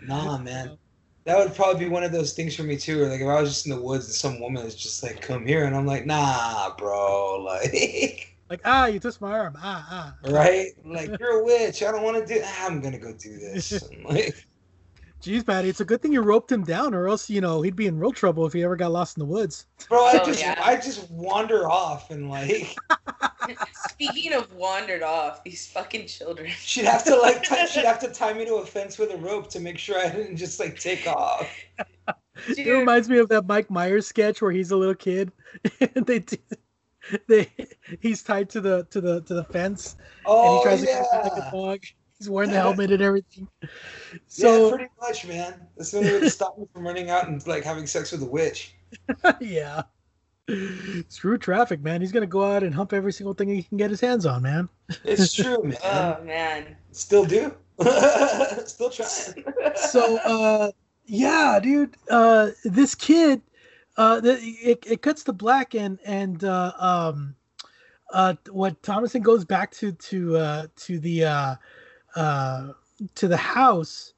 Nah, man. That would probably be one of those things for me too. Like if I was just in the woods and some woman is just like, "Come here," and I'm like, "Nah, bro." Like, like ah, you touched my arm. Ah, ah. Right? Like you're a witch. I don't want to do. Ah, I'm gonna go do this. I'm like, jeez, Patty, it's a good thing you roped him down, or else you know he'd be in real trouble if he ever got lost in the woods. Bro, I oh, just yeah. I just wander off and like. Speaking of wandered off, these fucking children. She'd have to like, t- she'd have to tie me to a fence with a rope to make sure I didn't just like take off. Dude. It reminds me of that Mike Myers sketch where he's a little kid and they, they, he's tied to the to the to the fence. Oh, and he tries yeah. to cross like a dog. He's wearing the helmet and everything. So yeah, pretty much, man. That's the only way to stop me from running out and like having sex with a witch. Yeah. Screw traffic, man. He's gonna go out and hump every single thing he can get his hands on, man. It's true, man. Oh man, still do, still trying. So, uh, yeah, dude, uh, this kid, uh, the, it it cuts to black, and and uh, um, uh, what Thomason goes back to to uh, to the uh, uh, to the house.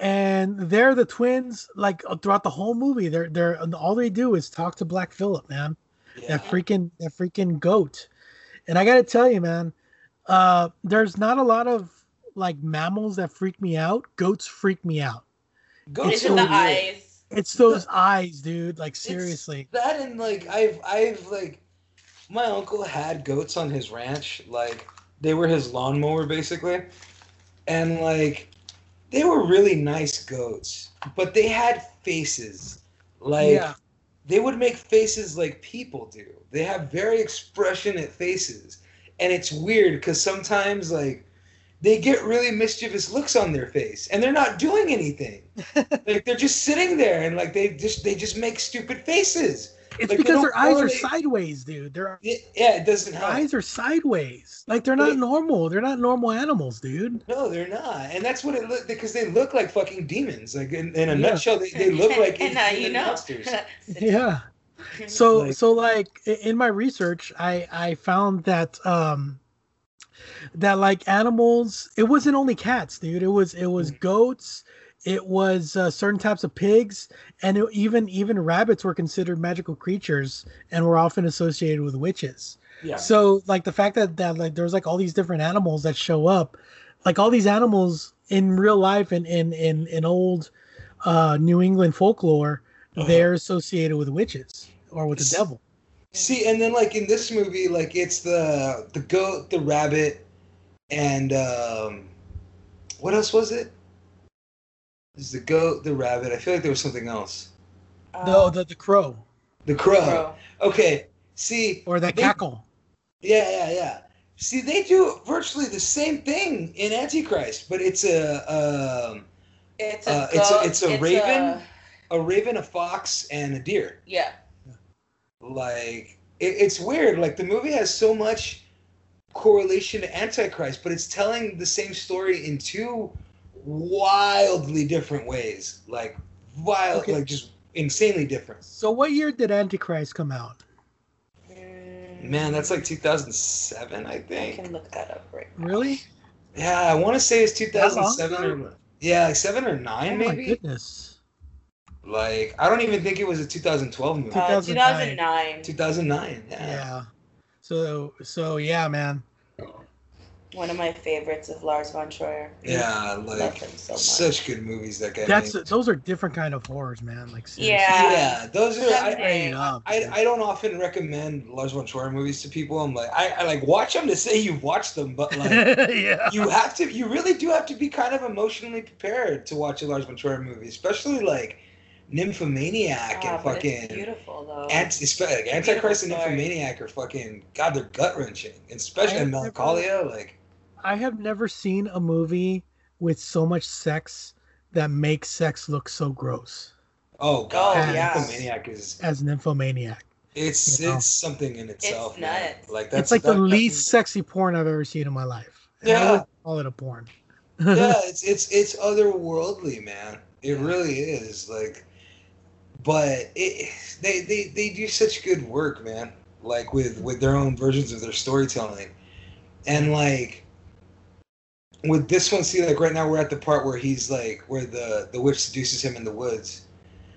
And they're the twins, like throughout the whole movie. They're they're all they do is talk to Black Phillip, man. Yeah. That freaking that freaking goat. And I gotta tell you, man, uh, there's not a lot of like mammals that freak me out. Goats freak me out. Goats it's in the weird. eyes. It's those eyes, dude. Like seriously. It's that and like I've I've like my uncle had goats on his ranch. Like they were his lawnmower basically, and like. They were really nice goats, but they had faces. Like, yeah. they would make faces like people do. They have very expressionate faces. And it's weird because sometimes, like, they get really mischievous looks on their face. And they're not doing anything. Like, they're just sitting there and, like, they just they just make stupid faces. It's like, because their eyes are they... sideways, dude. They're... Yeah, it doesn't help. Their eyes are sideways. Like, they're not Wait. normal. They're not normal animals, dude. No, they're not. And that's what it looks because they look like fucking demons. Like, in, in a yeah. nutshell, they, they look like and, and you know. monsters. Yeah. So, like, so like, in my research, I, I found that... Um, that like animals, it wasn't only cats, dude. It was it was goats. It was uh, certain types of pigs, and it, even even rabbits were considered magical creatures and were often associated with witches. Yeah. So like the fact that that like there's like all these different animals that show up, like all these animals in real life and in in in old uh, New England folklore, uh-huh. they're associated with witches or with the devil. See, and then like in this movie, like it's the the goat, the rabbit, and um, what else was it? It's the goat, the rabbit. I feel like there was something else. No, the the crow. The crow. The crow. Okay. See. Or that they, cackle. Yeah, yeah, yeah. See, they do virtually the same thing in Antichrist, but it's a um, it's a uh, it's a, it's a it's raven, a... a raven, a fox, and a deer. Yeah. Like it, it's weird. Like the movie has so much correlation to Antichrist, but it's telling the same story in two wildly different ways. Like wild, okay. like just insanely different. So what year did Antichrist come out? Man, that's like two thousand seven, I think. I can look that up right now. Really? Yeah, I want to say it's two thousand seven. Or, yeah, like seven or nine, oh maybe. Oh, my goodness. Like, I don't even think it was a two thousand twelve movie. Uh, two thousand nine. two thousand nine, yeah. yeah. So, so, yeah, man. One of my favorites of Lars von Trier. Yeah, like, so such good movies that guy That's made. Those are different kind of horrors, man. Like, seriously. Yeah. Yeah, those are, I, I, up, I, I don't often recommend Lars von Trier movies to people. I'm like, I, I like watch them to say you've watched them, but like, yeah. you have to, you really do have to be kind of emotionally prepared to watch a Lars von Trier movie, especially like Nymphomaniac yeah, and fucking beautiful though. Anti, like, Antichrist and Nymphomaniac are fucking, God, they're gut wrenching, especially and Melancholia, like. I have never seen a movie with so much sex that makes sex look so gross. Oh God, as, yeah. Nymphomaniac is as Nymphomaniac. It's you know? It's something in itself. It's nuts. Like that's it's like that, the least sexy porn I've ever seen in my life. And yeah, I wouldn't call it a porn. yeah, it's it's it's otherworldly, man. It really is. Like, but it they they they do such good work, man. Like with with their own versions of their storytelling, and like. With this one, see, like, right now we're at the part where he's, like, where the, the witch seduces him in the woods.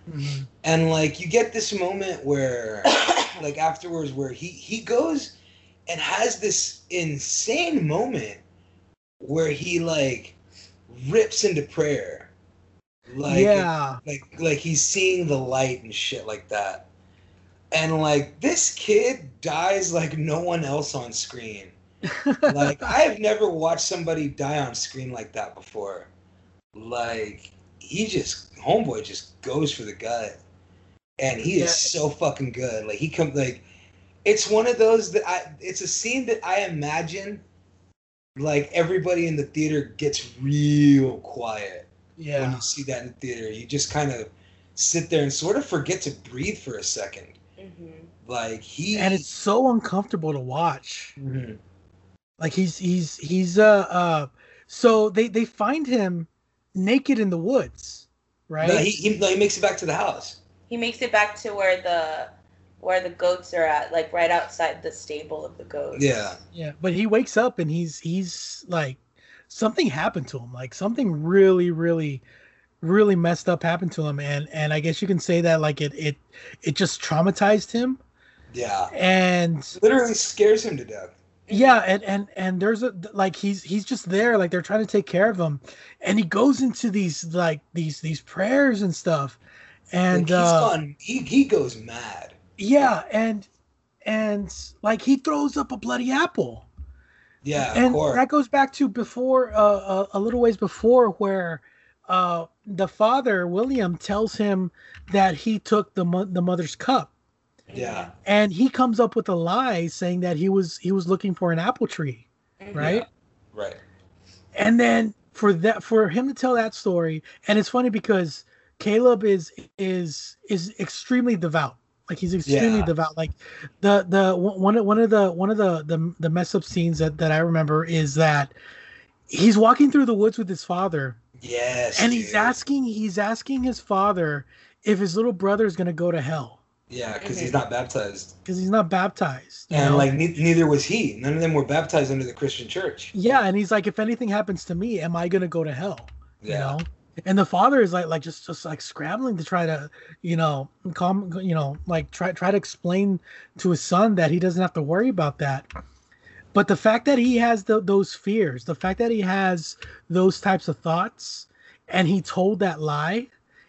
Mm-hmm. And, like, you get this moment where, like, afterwards where he, he goes and has this insane moment where he, like, rips into prayer. Like, yeah. Like, like, like he's seeing the light and shit like that. And, like, this kid dies like no one else on screen. Like, I have never watched somebody die on screen like that before. Like, he just, homeboy just goes for the gut. And he yeah. is so fucking good. Like, he comes, like, it's one of those that I, it's a scene that I imagine, like, everybody in the theater gets real quiet. Yeah. When you see that in the theater, you just kind of sit there and sort of forget to breathe for a second. Mm-hmm. Like, he. And it's so uncomfortable to watch. Mm-hmm. Like he's he's he's uh uh so they they find him naked in the woods, right? No, he he, no, he makes it back to the house. He makes it back to where the where the goats are at, like right outside the stable of the goats. Yeah, yeah. But he wakes up and he's he's like something happened to him, like something really really really messed up happened to him, and and I guess you can say that like it it it just traumatized him. Yeah, and literally scares him to death. Yeah, and, and and there's a like he's he's just there, like they're trying to take care of him, and he goes into these like these these prayers and stuff, and like he's uh, gone, he he goes mad. Yeah, and and like he throws up a bloody apple. Yeah, and of course. That goes back to before uh, a little ways before where uh, the father William tells him that he took the mo- the mother's cup. Yeah, and he comes up with a lie saying that he was he was looking for an apple tree, right? Yeah, right. And then for that for him to tell that story, and it's funny because Caleb is is is extremely devout, like he's extremely yeah. devout. Like the the one one of the one of the the, the mess up scenes that, that I remember is that he's walking through the woods with his father. Yes, and dude. he's asking he's asking his father if his little brother is going to go to hell. Yeah, because he's not baptized. Because he's not baptized. And, know? like, ne- neither was he. None of them were baptized under the Christian church. Yeah, and he's like, if anything happens to me, am I going to go to hell? Yeah. You know? And the father is, like, like just, just, like, scrambling to try to, you know, calm, you know, like, try, try to explain to his son that he doesn't have to worry about that. But the fact that he has the, those fears, the fact that he has those types of thoughts, and he told that lie...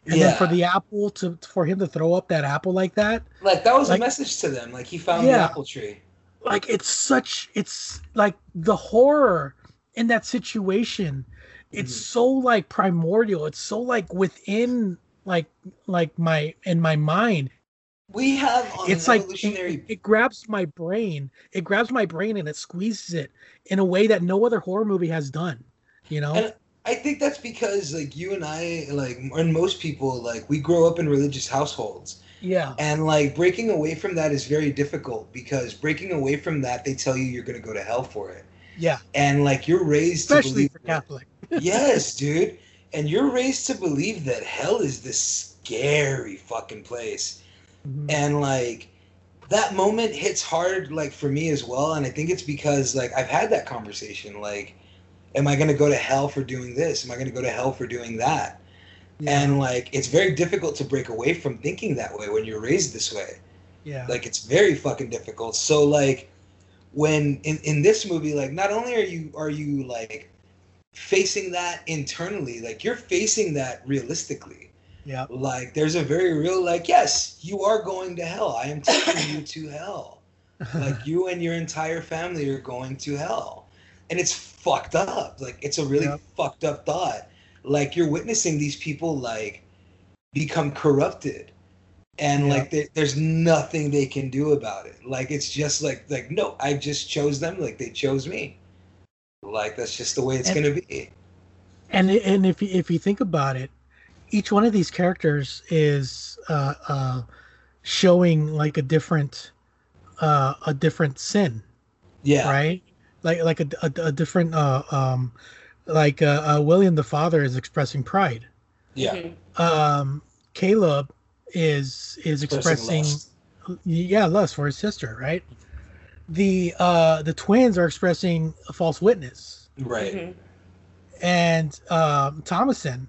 And yeah. then for the apple to for him to throw up that apple like that, like that was like, a message to them. Like he found yeah, the apple tree. Like it's such it's like the horror in that situation. It's mm-hmm. so like primordial. It's so like within like like my in my mind. We have on it's like evolutionary... it, it grabs my brain. It grabs my brain and it squeezes it in a way that no other horror movie has done. You know. And... I think that's because, like, you and I, like, and most people, like, we grow up in religious households. Yeah. And, like, breaking away from that is very difficult because breaking away from that, they tell you you're going to go to hell for it. Yeah. And, like, you're raised Especially to believe... Especially for Catholic. Yes, dude. And you're raised to believe that hell is this scary fucking place. Mm-hmm. And like that moment hits hard, like for me as well. And I think it's because like I've had that conversation, like, am I going to go to hell for doing this? Am I going to go to hell for doing that? Yeah. And like, it's very difficult to break away from thinking that way when you're raised this way. Yeah. Like it's very fucking difficult. So like when in, in this movie, like not only are you, are you like facing that internally, like you're facing that realistically. Yeah. Like there's a very real, like, yes, you are going to hell. I am taking you to hell. Like you and your entire family are going to hell. And it's fucked up. Like it's a really yep. fucked up thought. Like you're witnessing these people like become corrupted, and yep. like they, there's nothing they can do about it. Like it's just like like no, I just chose them. Like they chose me. Like that's just the way it's and, gonna be. And and if if you think about it, each one of these characters is uh, uh, showing like a different uh, a different sin. Yeah. Right. Like like a, a, a different uh, um, like uh, uh, William the father is expressing pride. Yeah. Mm-hmm. Um, Caleb is is expressing lust. yeah lust for his sister, right? The uh, the twins are expressing a false witness, right? Mm-hmm. And uh, Thomason,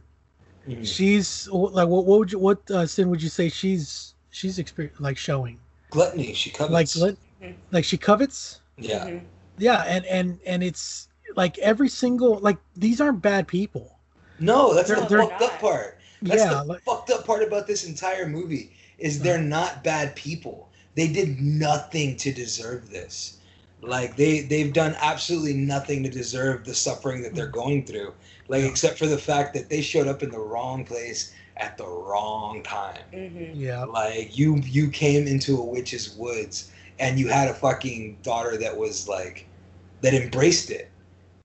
mm-hmm. she's like what what would you, what uh, sin would you say she's she's exper- like showing? Gluttony. She covets. Like gl- mm-hmm. like she covets. Yeah. Mm-hmm. Yeah, and, and and it's like every single like these aren't bad people. No, that's they're, the they're fucked not. up part. That's yeah, the like, fucked up part about this entire movie is they're not bad people. They did nothing to deserve this. Like they they've done absolutely nothing to deserve the suffering that they're going through. Like yeah. except for the fact that they showed up in the wrong place at the wrong time. Mm-hmm. Yeah, like you you came into a witch's woods and you had a fucking daughter that was like. That embraced it,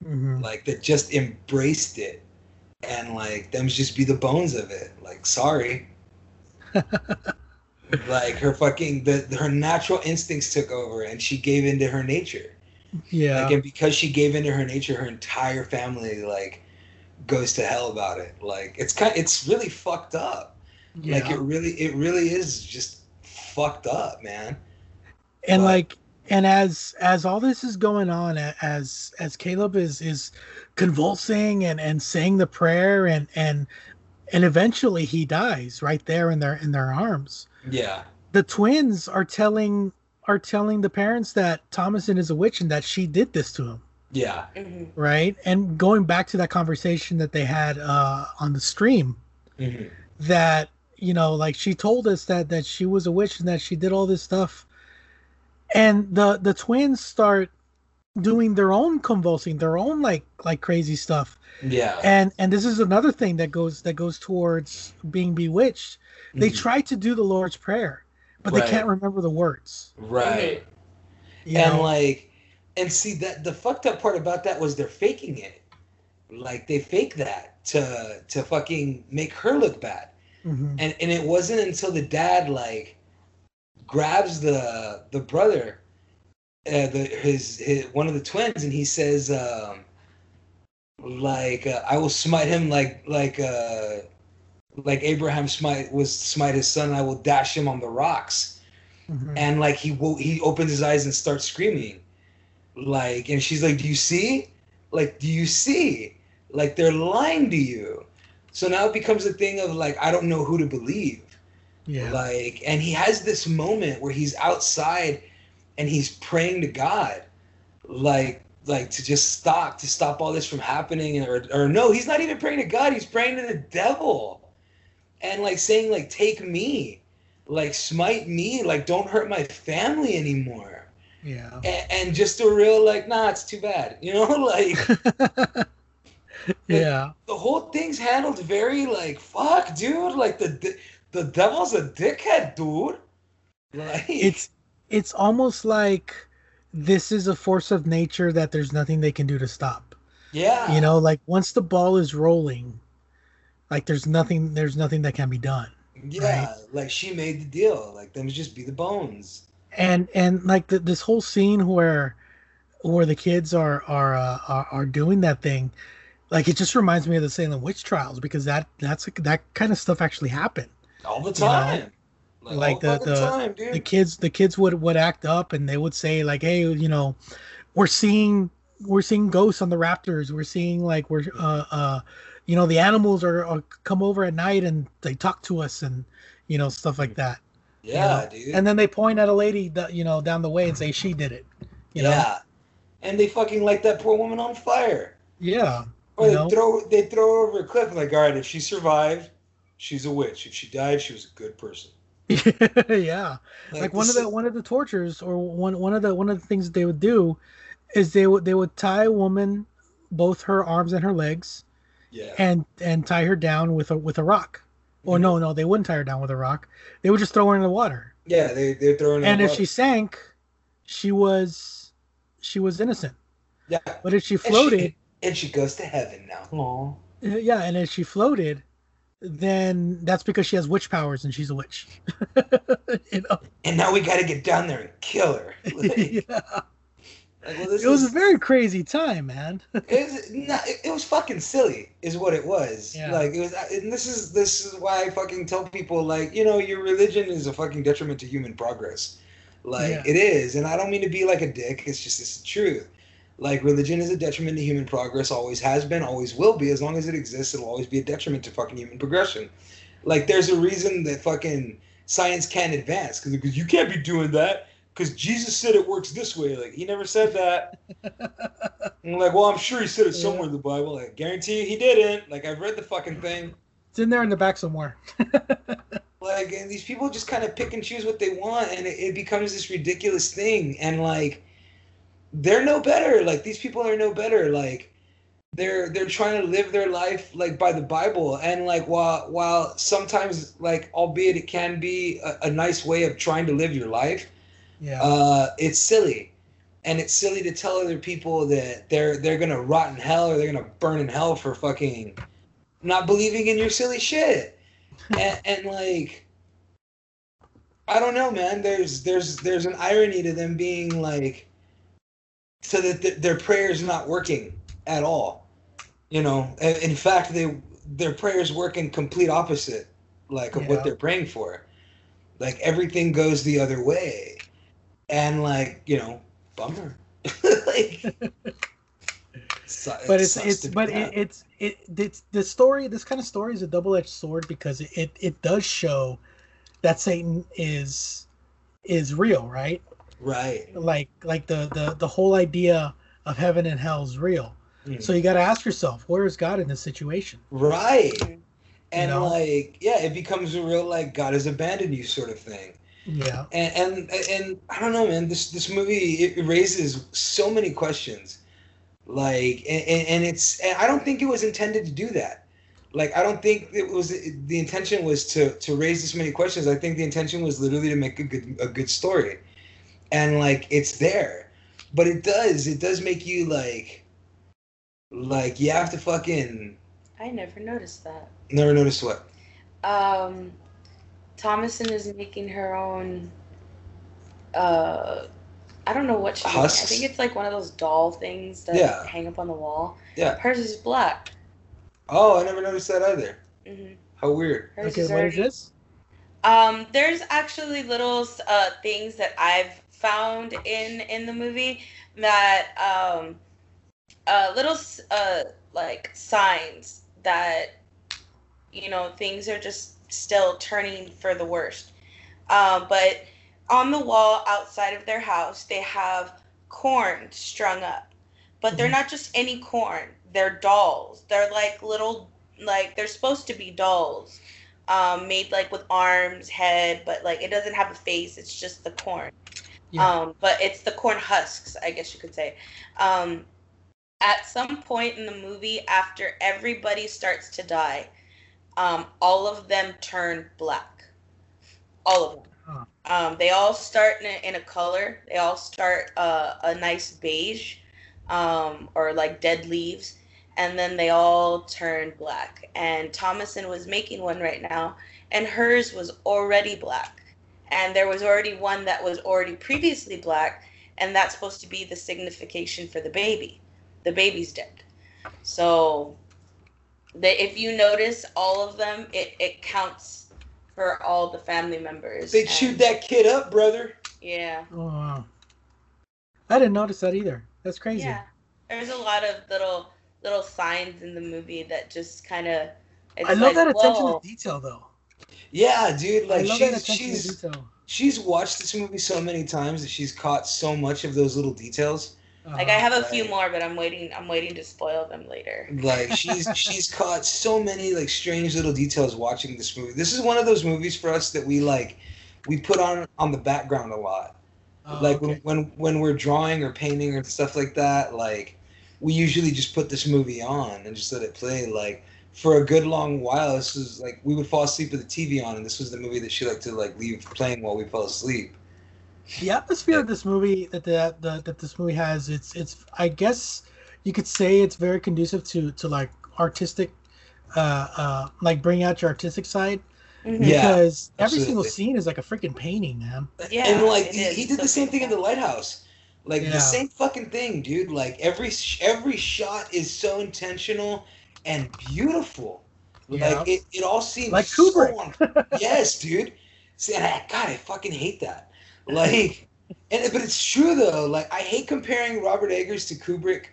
mm-hmm. like that just embraced it, and like them just be the bones of it. Like sorry, like her fucking the her natural instincts took over, and she gave into her nature. Yeah, like, and because she gave into her nature, her entire family like goes to hell about it. Like it's kind, it's really fucked up. Yeah. Like it really, it really is just fucked up, man. And but, like. And as as all this is going on, as as Caleb is is convulsing and, and saying the prayer, and, and and eventually he dies right there in their in their arms. Yeah. The twins are telling are telling the parents that Thomason is a witch and that she did this to him. Yeah. Mm-hmm. Right. And going back to that conversation that they had uh, on the stream, mm-hmm. that you know, like she told us that that she was a witch and that she did all this stuff. And the, the twins start doing their own convulsing, their own like like crazy stuff. Yeah. And and this is another thing that goes that goes towards being bewitched. They mm. try to do the Lord's Prayer, but right. they can't remember the words. Right. You and know? like, and see that the fucked up part about that was they're faking it. Like they fake that to to fucking make her look bad. Mm-hmm. And and it wasn't until the dad like. grabs the the brother, uh, the his, his one of the twins, and he says, um, like uh, I will smite him like like uh, like Abraham smite was smite his son. I will dash him on the rocks, mm-hmm. and like he will, he opens his eyes and starts screaming, like and she's like, do you see? Like do you see? Like they're lying to you. So now it becomes a thing of like I don't know who to believe. Yeah. Like, and he has this moment where he's outside and he's praying to God, like, like to just stop, to stop all this from happening. And, or, or no, he's not even praying to God. He's praying to the devil and like saying like, take me, like smite me, like don't hurt my family anymore. Yeah. And, and just a real like, nah, it's too bad. You know, like, yeah, like, the whole thing's handled very like, fuck dude, like the, the The devil's a dickhead, dude. Like... It's it's almost like this is a force of nature that there's nothing they can do to stop. Yeah. You know, like once the ball is rolling, like there's nothing there's nothing that can be done. Yeah, right? Like she made the deal. Like them just be the bones. And and like the, this whole scene where where the kids are are, uh, are are doing that thing, like it just reminds me of the Salem Witch Trials because that that's that kind of stuff actually happened. all the time. You know? Like, like the the, time, the kids the kids would, would act up and they would say like, hey, you know, we're seeing we're seeing ghosts on the raptors. We're seeing like we're uh, uh you know, the animals are, are come over at night and they talk to us and you know, stuff like that. Yeah, you know? Dude. And then they point at a lady that, you know, down the way and say she did it. You yeah. know? And they fucking light that poor woman on fire. Yeah. Or they know? throw they throw her over a cliff and like, all right, if she survived, she's a witch. If she died, she was a good person. yeah, like, like one of the one of the tortures or one one of the one of the things that they would do is they would they would tie a woman, both her arms and her legs, yeah, and and tie her down with a with a rock. Or mm-hmm. no, no, they wouldn't tie her down with a rock. They would just throw her in the water. Yeah, they they throw her. In and the if water. She sank, she was she was innocent. Yeah, but if she floated, and she, and she goes to heaven now. Aww. Yeah, and if she floated. Then that's because she has witch powers and she's a witch. You know? And now we got to get down there and kill her. Like, yeah. Like, well, this it was is... a very crazy time, man. it, was not, it, it was fucking silly, is what it was. Yeah. Like it was, and this is this is why I fucking tell people, like, you know, your religion is a fucking detriment to human progress. Like yeah. it is, and I don't mean to be like a dick. It's just it's the truth. Like, religion is a detriment to human progress, always has been, always will be. As long as it exists, it'll always be a detriment to fucking human progression. Like, there's a reason that fucking science can't advance, because you can't be doing that, because Jesus said it works this way. Like, he never said that. And like, well, I'm sure he said it somewhere yeah. in the Bible. I guarantee you he didn't. Like, I've read the fucking thing. It's in there in the back somewhere. Like, and these people just kind of pick and choose what they want, and it, it becomes this ridiculous thing. And, like... They're no better. Like, these people are no better. Like, they're they're trying to live their life like by the Bible, and like while while sometimes, like, albeit it can be a, a nice way of trying to live your life, yeah, uh, it's silly, and it's silly to tell other people that they're they're gonna rot in hell or they're gonna burn in hell for fucking not believing in your silly shit, and, and like, I don't know, man. There's there's there's an irony to them being like. So that th- their prayer's not working at all, you know. In fact, they their prayers work in complete opposite, like of yeah. what they're praying for. Like, everything goes the other way, and like, you know, bummer. Like, so, but it's it's but it, it's it it's the story. This kind of story is a double-edged sword because it, it it does show that Satan is is real, right? Right. Like like the, the, the whole idea of heaven and hell is real. Mm. So you got to ask yourself, where is God in this situation? Right. And you know? Like, yeah, it becomes a real, like, God has abandoned you sort of thing. Yeah. And and, and I don't know, man, this this movie, it raises so many questions. Like, and, and it's, and I don't think it was intended to do that. Like, I don't think it was, the intention was to, to raise this many questions. I think the intention was literally to make a good a good story. And, like, it's there. But it does. It does make you, like, like, you have to fucking... I never noticed that. Never noticed what? Um, Thomason is making her own, uh, I don't know what she... Husks? I think it's, like, one of those doll things that yeah. hang up on the wall. Yeah. Hers is black. Oh, I never noticed that either. Mm-hmm. How weird. Hers okay, is what already... is this? Um, there's actually little uh, things that I've... found in in the movie that um uh little uh like signs that, you know, things are just still turning for the worst, um uh, but on the wall outside of their house they have corn strung up, but they're not just any corn, they're dolls. They're like little, like, they're supposed to be dolls, um made like with arms, head, but like it doesn't have a face, it's just the corn. Yeah. Um, but it's the corn husks, I guess you could say. Um, at some point in the movie, after everybody starts to die, um, all of them turn black. All of them. Huh. Um, they all start in a, in a color. They all start uh, a nice beige, um, or like dead leaves, and then they all turn black. And Thomason was making one right now, and hers was already black. And there was already one that was already previously black, and that's supposed to be the signification for the baby. The baby's dead. So, the, if you notice all of them, it, it counts for all the family members. They chewed that kid up, brother. Yeah. Oh, wow. I didn't notice that either. That's crazy. Yeah. There's a lot of little little signs in the movie that just kind of. I love like, that attention whoa. to detail, though. Yeah, dude. Like I love she's that attention she's to detail. She's watched this movie so many times that she's caught so much of those little details. Like I have a like, few more, but I'm waiting. I'm waiting to spoil them later. Like she's she's caught so many like strange little details watching this movie. This is one of those movies for us that we like. We put on on the background a lot. Oh, like okay. when, when when we're drawing or painting or stuff like that. Like we usually just put this movie on and just let it play. Like for a good long while, this was like we would fall asleep with the T V on, and this was the movie that she liked to like leave playing while we fell asleep. The atmosphere of this movie that the, the that this movie has, it's it's I guess you could say it's very conducive to to like artistic, uh, uh like bring out your artistic side, mm-hmm. yeah, because every absolutely. single scene is like a freaking painting, man. Yeah, and like he, he did so the same thing in The Lighthouse, like yeah. the same fucking thing, dude. Like every every shot is so intentional and beautiful. Yeah. Like it, it all seems like Kubrick. So yes, dude. See, and I, God, I fucking hate that. Like, and but it's true though. Like, I hate comparing Robert Eggers to Kubrick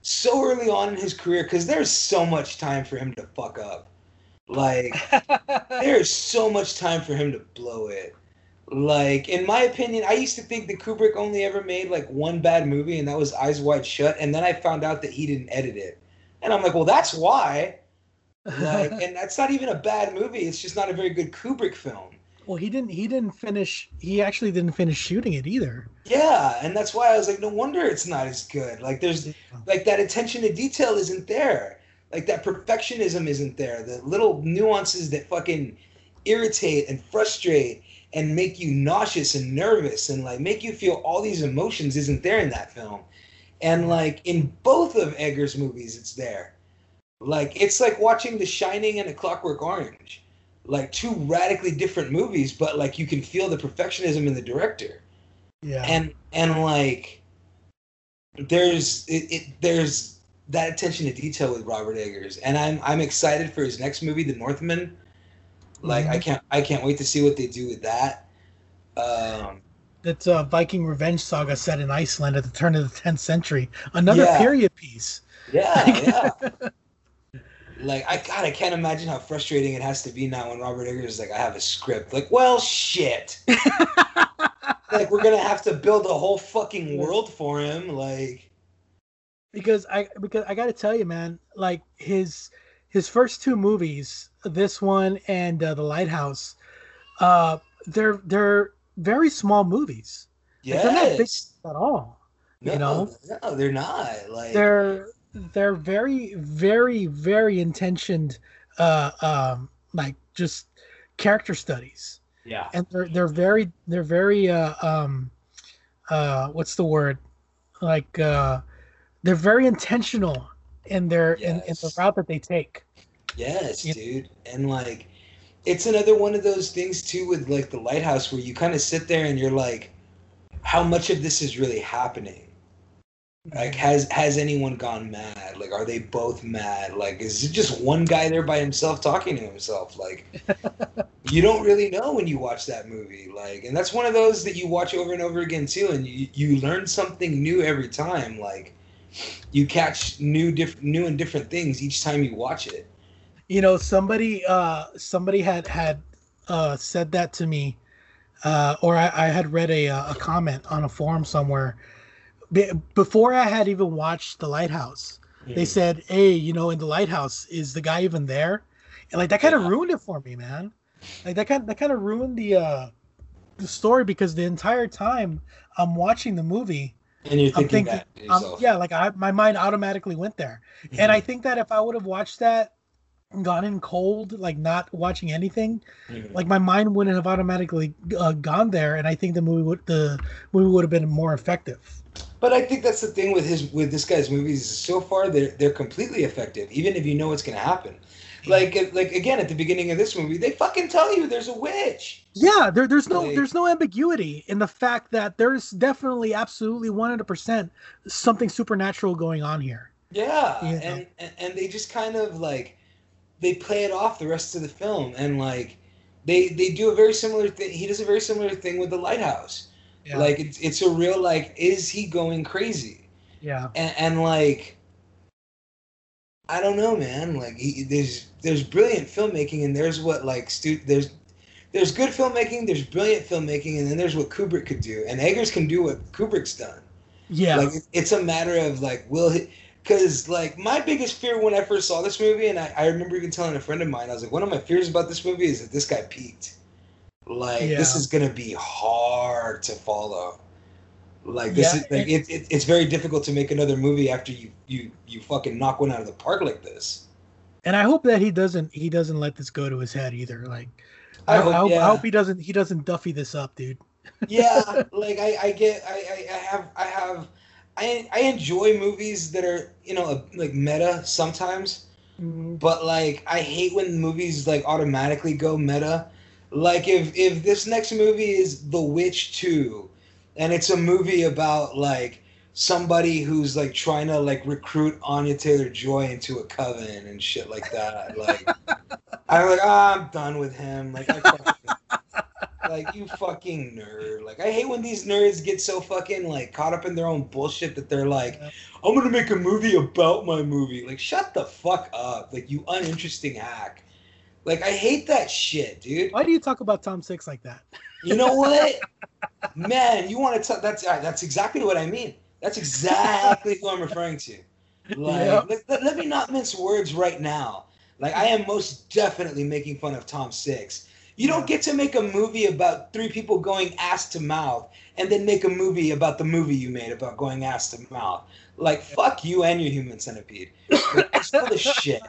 so early on in his career because there's so much time for him to fuck up. Like, there's so much time for him to blow it. Like, in my opinion, I used to think that Kubrick only ever made like one bad movie, and that was Eyes Wide Shut. And then I found out that he didn't edit it, and I'm like, well, that's why. Like, and that's not even a bad movie. It's just not a very good Kubrick film. Well, he didn't. He didn't finish. He actually didn't finish shooting it either. Yeah, and that's why I was like, no wonder it's not as good. Like, there's, like that attention to detail isn't there. Like that perfectionism isn't there. The little nuances that fucking irritate and frustrate and make you nauseous and nervous and like make you feel all these emotions isn't there in that film. And like in both of Eggers' movies, it's there. Like it's like watching The Shining and A Clockwork Orange. Like two radically different movies, but like you can feel the perfectionism in the director. Yeah. And and like there's it, it there's that attention to detail with Robert Eggers, and I'm I'm excited for his next movie, The Northman. Like mm-hmm. I can't I can't wait to see what they do with that. Um, That's a Viking revenge saga set in Iceland at the turn of the tenth century. Another yeah. period piece. Yeah. yeah. Like, I God, I can't imagine how frustrating it has to be now when Robert Eggers is like, I have a script. Like, well, shit. Like, we're going to have to build a whole fucking world for him. Like, because I because I got to tell you, man, like his his first two movies, this one and uh, The Lighthouse, uh, they're they're very small movies. Yeah. Like, they're not big at all. No, you know? No, they're not. Like, they're. They're very, very, very intentioned, uh, um, like just character studies. Yeah, and they're they're very they're very uh, um, uh, what's the word? Like uh, they're very intentional in their yes. in, in the route that they take. Yes, you dude, know? And like it's another one of those things too with like The Lighthouse where you kind of sit there and you're like, how much of this is really happening? Like, has has anyone gone mad? Like, are they both mad? Like, is it just one guy there by himself talking to himself? Like, you don't really know when you watch that movie. Like, and that's one of those that you watch over and over again, too, and you, you learn something new every time. Like, you catch new diff- new and different things each time you watch it. You know, somebody uh, somebody had, had uh, said that to me, uh, or I, I had read a, a comment on a forum somewhere. Before I had even watched The Lighthouse, mm. they said, hey, you know, in The Lighthouse, is the guy even there? And like that kind of yeah. ruined it for me, man. Like that kind that kind of ruined the uh, the story because the entire time I'm watching the movie, and you're thinking, I'm thinking that um, yeah, like I, my mind automatically went there. Mm. And I think that if I would have watched that and gone in cold, like not watching anything, mm. like my mind wouldn't have automatically uh, gone there. And I think the movie would the movie would have been more effective. But I think that's the thing with his with this guy's movies. So far, they're they're completely effective, even if you know what's gonna happen. Like like again, at the beginning of this movie, they fucking tell you there's a witch. Yeah, there there's no like, there's no ambiguity in the fact that there's definitely absolutely one hundred percent something supernatural going on here. Yeah, you know? and, and and they just kind of like they play it off the rest of the film, and like they they do a very similar thing. He does a very similar thing with The Lighthouse. Yeah. Like, it's it's a real, like, is he going crazy? Yeah. And, and like, I don't know, man. Like, he, there's there's brilliant filmmaking, and there's what, like, stu- there's there's good filmmaking, there's brilliant filmmaking, and then there's what Kubrick could do. And Eggers can do what Kubrick's done. Yeah. Like, it's a matter of, like, will he... Because, like, my biggest fear when I first saw this movie, and I, I remember even telling a friend of mine, I was like, one of my fears about this movie is that this guy peaked. Like, yeah. This is going to be hard to follow. Like, this yeah, is, like it, it, it's very difficult to make another movie after you, you, you fucking knock one out of the park like this. And I hope that he doesn't he doesn't let this go to his head either. Like, I, I, hope, I, hope, yeah. I hope he doesn't he doesn't Duffy this up, dude. Yeah, like, I, I get, I, I, I have, I have, I, I enjoy movies that are, you know, like, meta sometimes, mm-hmm. but, like, I hate when movies, like, automatically go meta. Like, if, if this next movie is The Witch two, and it's a movie about, like, somebody who's, like, trying to, like, recruit Anya Taylor-Joy into a coven and shit like that, like, I'm like, ah, oh, I'm done with him, like, I can't. Like, you fucking nerd. Like, I hate when these nerds get so fucking, like, caught up in their own bullshit that they're like, I'm going to make a movie about my movie. Like, shut the fuck up. Like, you uninteresting hack. Like, I hate that shit, dude. Why do you talk about Tom Six like that? You know what? Man, you want to talk... That's that's exactly what I mean. That's exactly who I'm referring to. Like, yep. let, let, let me not mince words right now. Like, I am most definitely making fun of Tom Six. You don't get to make a movie about three people going ass to mouth and then make a movie about the movie you made about going ass to mouth. Like, fuck you and your Human Centipede. Like, that's full of shit.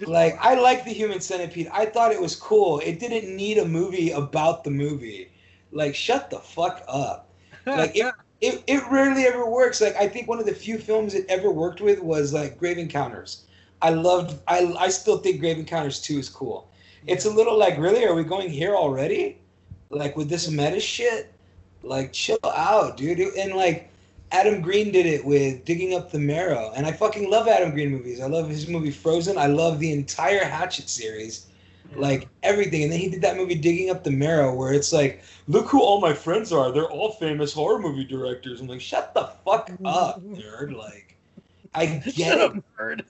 Like, I like the Human Centipede. I thought it was cool. It didn't need a movie about the movie. Like, shut the fuck up. Like, it, it, it rarely ever works. Like, I think one of the few films it ever worked with was, like, Grave Encounters. I loved, I, I still think Grave Encounters two is cool. It's a little like, really? Are we going here already? Like, with this meta shit? Like, chill out, dude. And, like, Adam Green did it with Digging Up the Marrow. And I fucking love Adam Green movies. I love his movie Frozen. I love the entire Hatchet series. Like, everything. And then he did that movie Digging Up the Marrow where it's like, look who all my friends are. They're all famous horror movie directors. I'm like, shut the fuck up, nerd. Like. I get it. Nerd.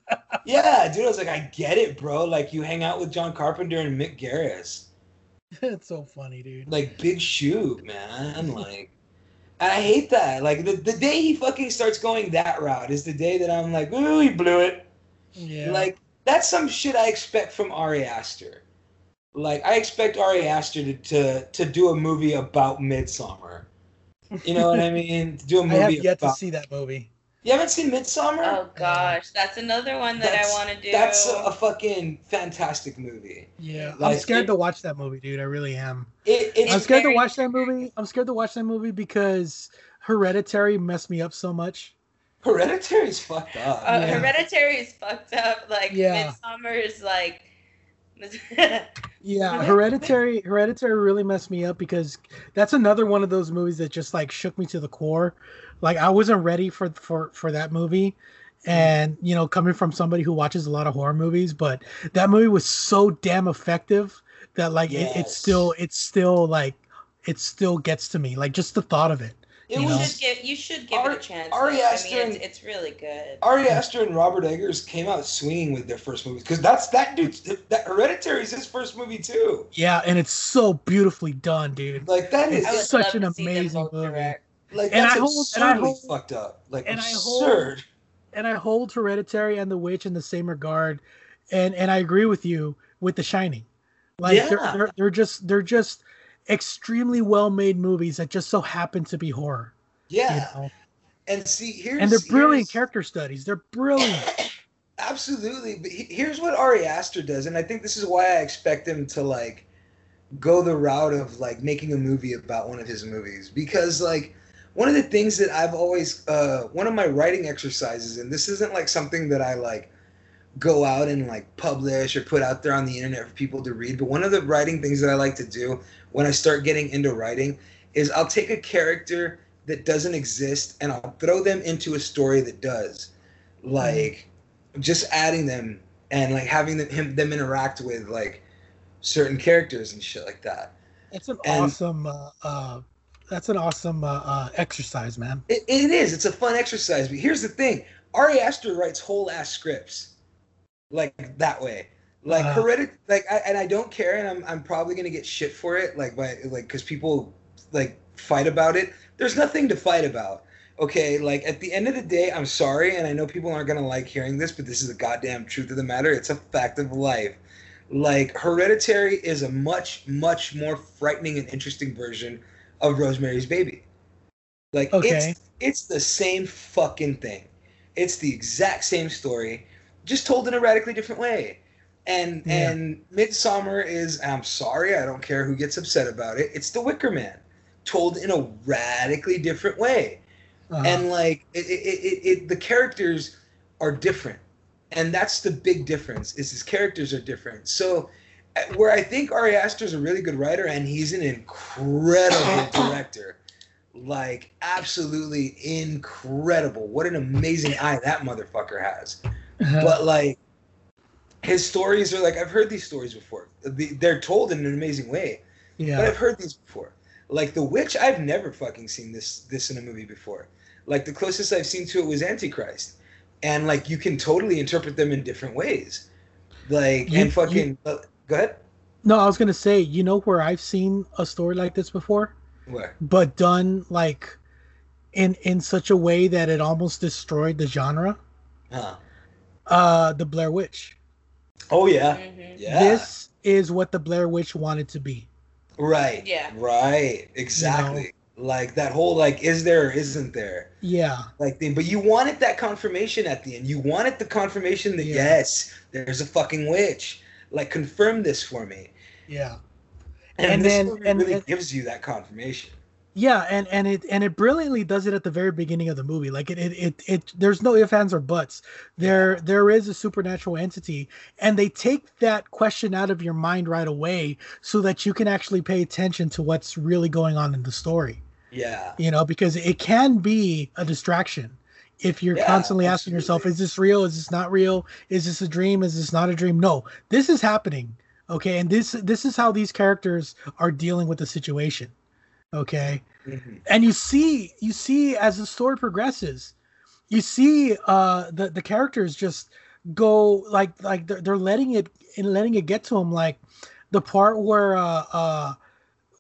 Yeah, dude, I was like, I get it, bro. Like, you hang out with John Carpenter and Mick Garris. That's so funny, dude. Like, big shoe, man. Like, and I hate that. Like, the, the day he fucking starts going that route is the day that I'm like, ooh, he blew it. Yeah. Like, that's some shit I expect from Ari Aster. Like, I expect Ari Aster to to, to do a movie about Midsommar. You know what I mean? To do a movie. I have yet about- to see that movie. You haven't seen Midsommar? Oh, gosh. That's another one that that's, I want to do. That's a, a fucking fantastic movie. Yeah. Like, I'm scared it, to watch that movie, dude. I really am. It, it, I'm scared to watch that movie. I'm scared to watch that movie because Hereditary messed me up so much. Hereditary is fucked up. Uh, yeah. Hereditary is fucked up. Like, yeah. Midsommar is like... yeah, Hereditary Hereditary really messed me up because that's another one of those movies that just, like, shook me to the core. Like, I wasn't ready for, for, for that movie. And, you know, coming from somebody who watches a lot of horror movies, but that movie was so damn effective that, like, yes. it, it's still, it's still, like, it still gets to me. Like, just the thought of it. It you, was, should give, you should give Ar- it a chance. Ari Aster, I mean, it's, it's really good. Ari Aster and Robert Eggers came out swinging with their first movies because that's that dude. That Hereditary is his first movie too. Yeah, and it's so beautifully done, dude. Like that is it's such an amazing movie. Direct. Like and that's I hold, absurdly and I hold, fucked up. Like and absurd. I hold, and I hold Hereditary and The Witch in the same regard, and and I agree with you with The Shining. Like yeah. they're, they're they're just they're just. extremely well-made movies that just so happen to be horror. Yeah, you know? And see here's and they're brilliant character studies. They're brilliant, absolutely. But he, here's what Ari Aster does, and I think this is why I expect him to like go the route of like making a movie about one of his movies because like one of the things that I've always uh, one of my writing exercises, and this isn't like something that I like go out and like publish or put out there on the internet for people to read. But one of the writing things that I like to do when I start getting into writing is I'll take a character that doesn't exist and I'll throw them into a story that does. Like just adding them and like having them, him, them interact with like certain characters and shit like that. That's an and awesome. Uh, uh, that's an awesome uh, uh, exercise, man. It, it is. It's a fun exercise. But here's the thing: Ari Aster writes whole ass scripts, like that way. Like uh, Hereditary. Like, I, and I don't care, and I'm I'm probably gonna get shit for it. Like by like because people like fight about it. There's nothing to fight about. Okay, like at the end of the day, I'm sorry, and I know people aren't gonna like hearing this, but this is the goddamn truth of the matter. It's a fact of life. Like, Hereditary is a much, much more frightening and interesting version of Rosemary's Baby. Like, okay. it's it's the same fucking thing. It's the exact same story, just told in a radically different way. And yeah. and Midsommar is, I'm sorry, I don't care who gets upset about it, it's The Wicker Man, told in a radically different way. Uh-huh. And, like, it, it, it, it, the characters are different. And that's the big difference, is his characters are different. So where I think Ari Aster's a really good writer, and he's an incredible director, like absolutely incredible. What an amazing eye that motherfucker has. Uh-huh. But like his stories are like, I've heard these stories before. They're told in an amazing way. Yeah. But I've heard these before. Like The Witch, I've never fucking seen this this in a movie before. Like the closest I've seen to it was Antichrist. And, like, you can totally interpret them in different ways. Like, you, and fucking... You, uh, go ahead. No, I was going to say, you know where I've seen a story like this before? Where? But done, like, in in such a way that it almost destroyed the genre. Huh. Uh, the Blair Witch. Oh, yeah. Mm-hmm. Yeah. This is what the Blair Witch wanted to be. Right. Yeah. Right. Exactly. You know? Like that whole like is there or isn't there yeah like thing, but you wanted that confirmation at the end. You wanted the confirmation that yeah. yes, there's a fucking witch. Like confirm this for me. Yeah, and, and this then movie and, really and, gives you that confirmation. Yeah, and and it and it brilliantly does it at the very beginning of the movie. Like it it it, it there's no ifs, ands, or buts. There yeah. there is a supernatural entity, and they take that question out of your mind right away, so that you can actually pay attention to what's really going on in the story. Yeah, you know, because it can be a distraction if you're yeah, constantly asking absolutely. yourself, "Is this real? Is this not real? Is this a dream? Is this not a dream?" No, this is happening. Okay, and this this is how these characters are dealing with the situation. Okay, mm-hmm. and you see, you see as the story progresses, you see uh, the the characters just go like like they're, they're letting it and letting it get to them. Like the part where uh, uh,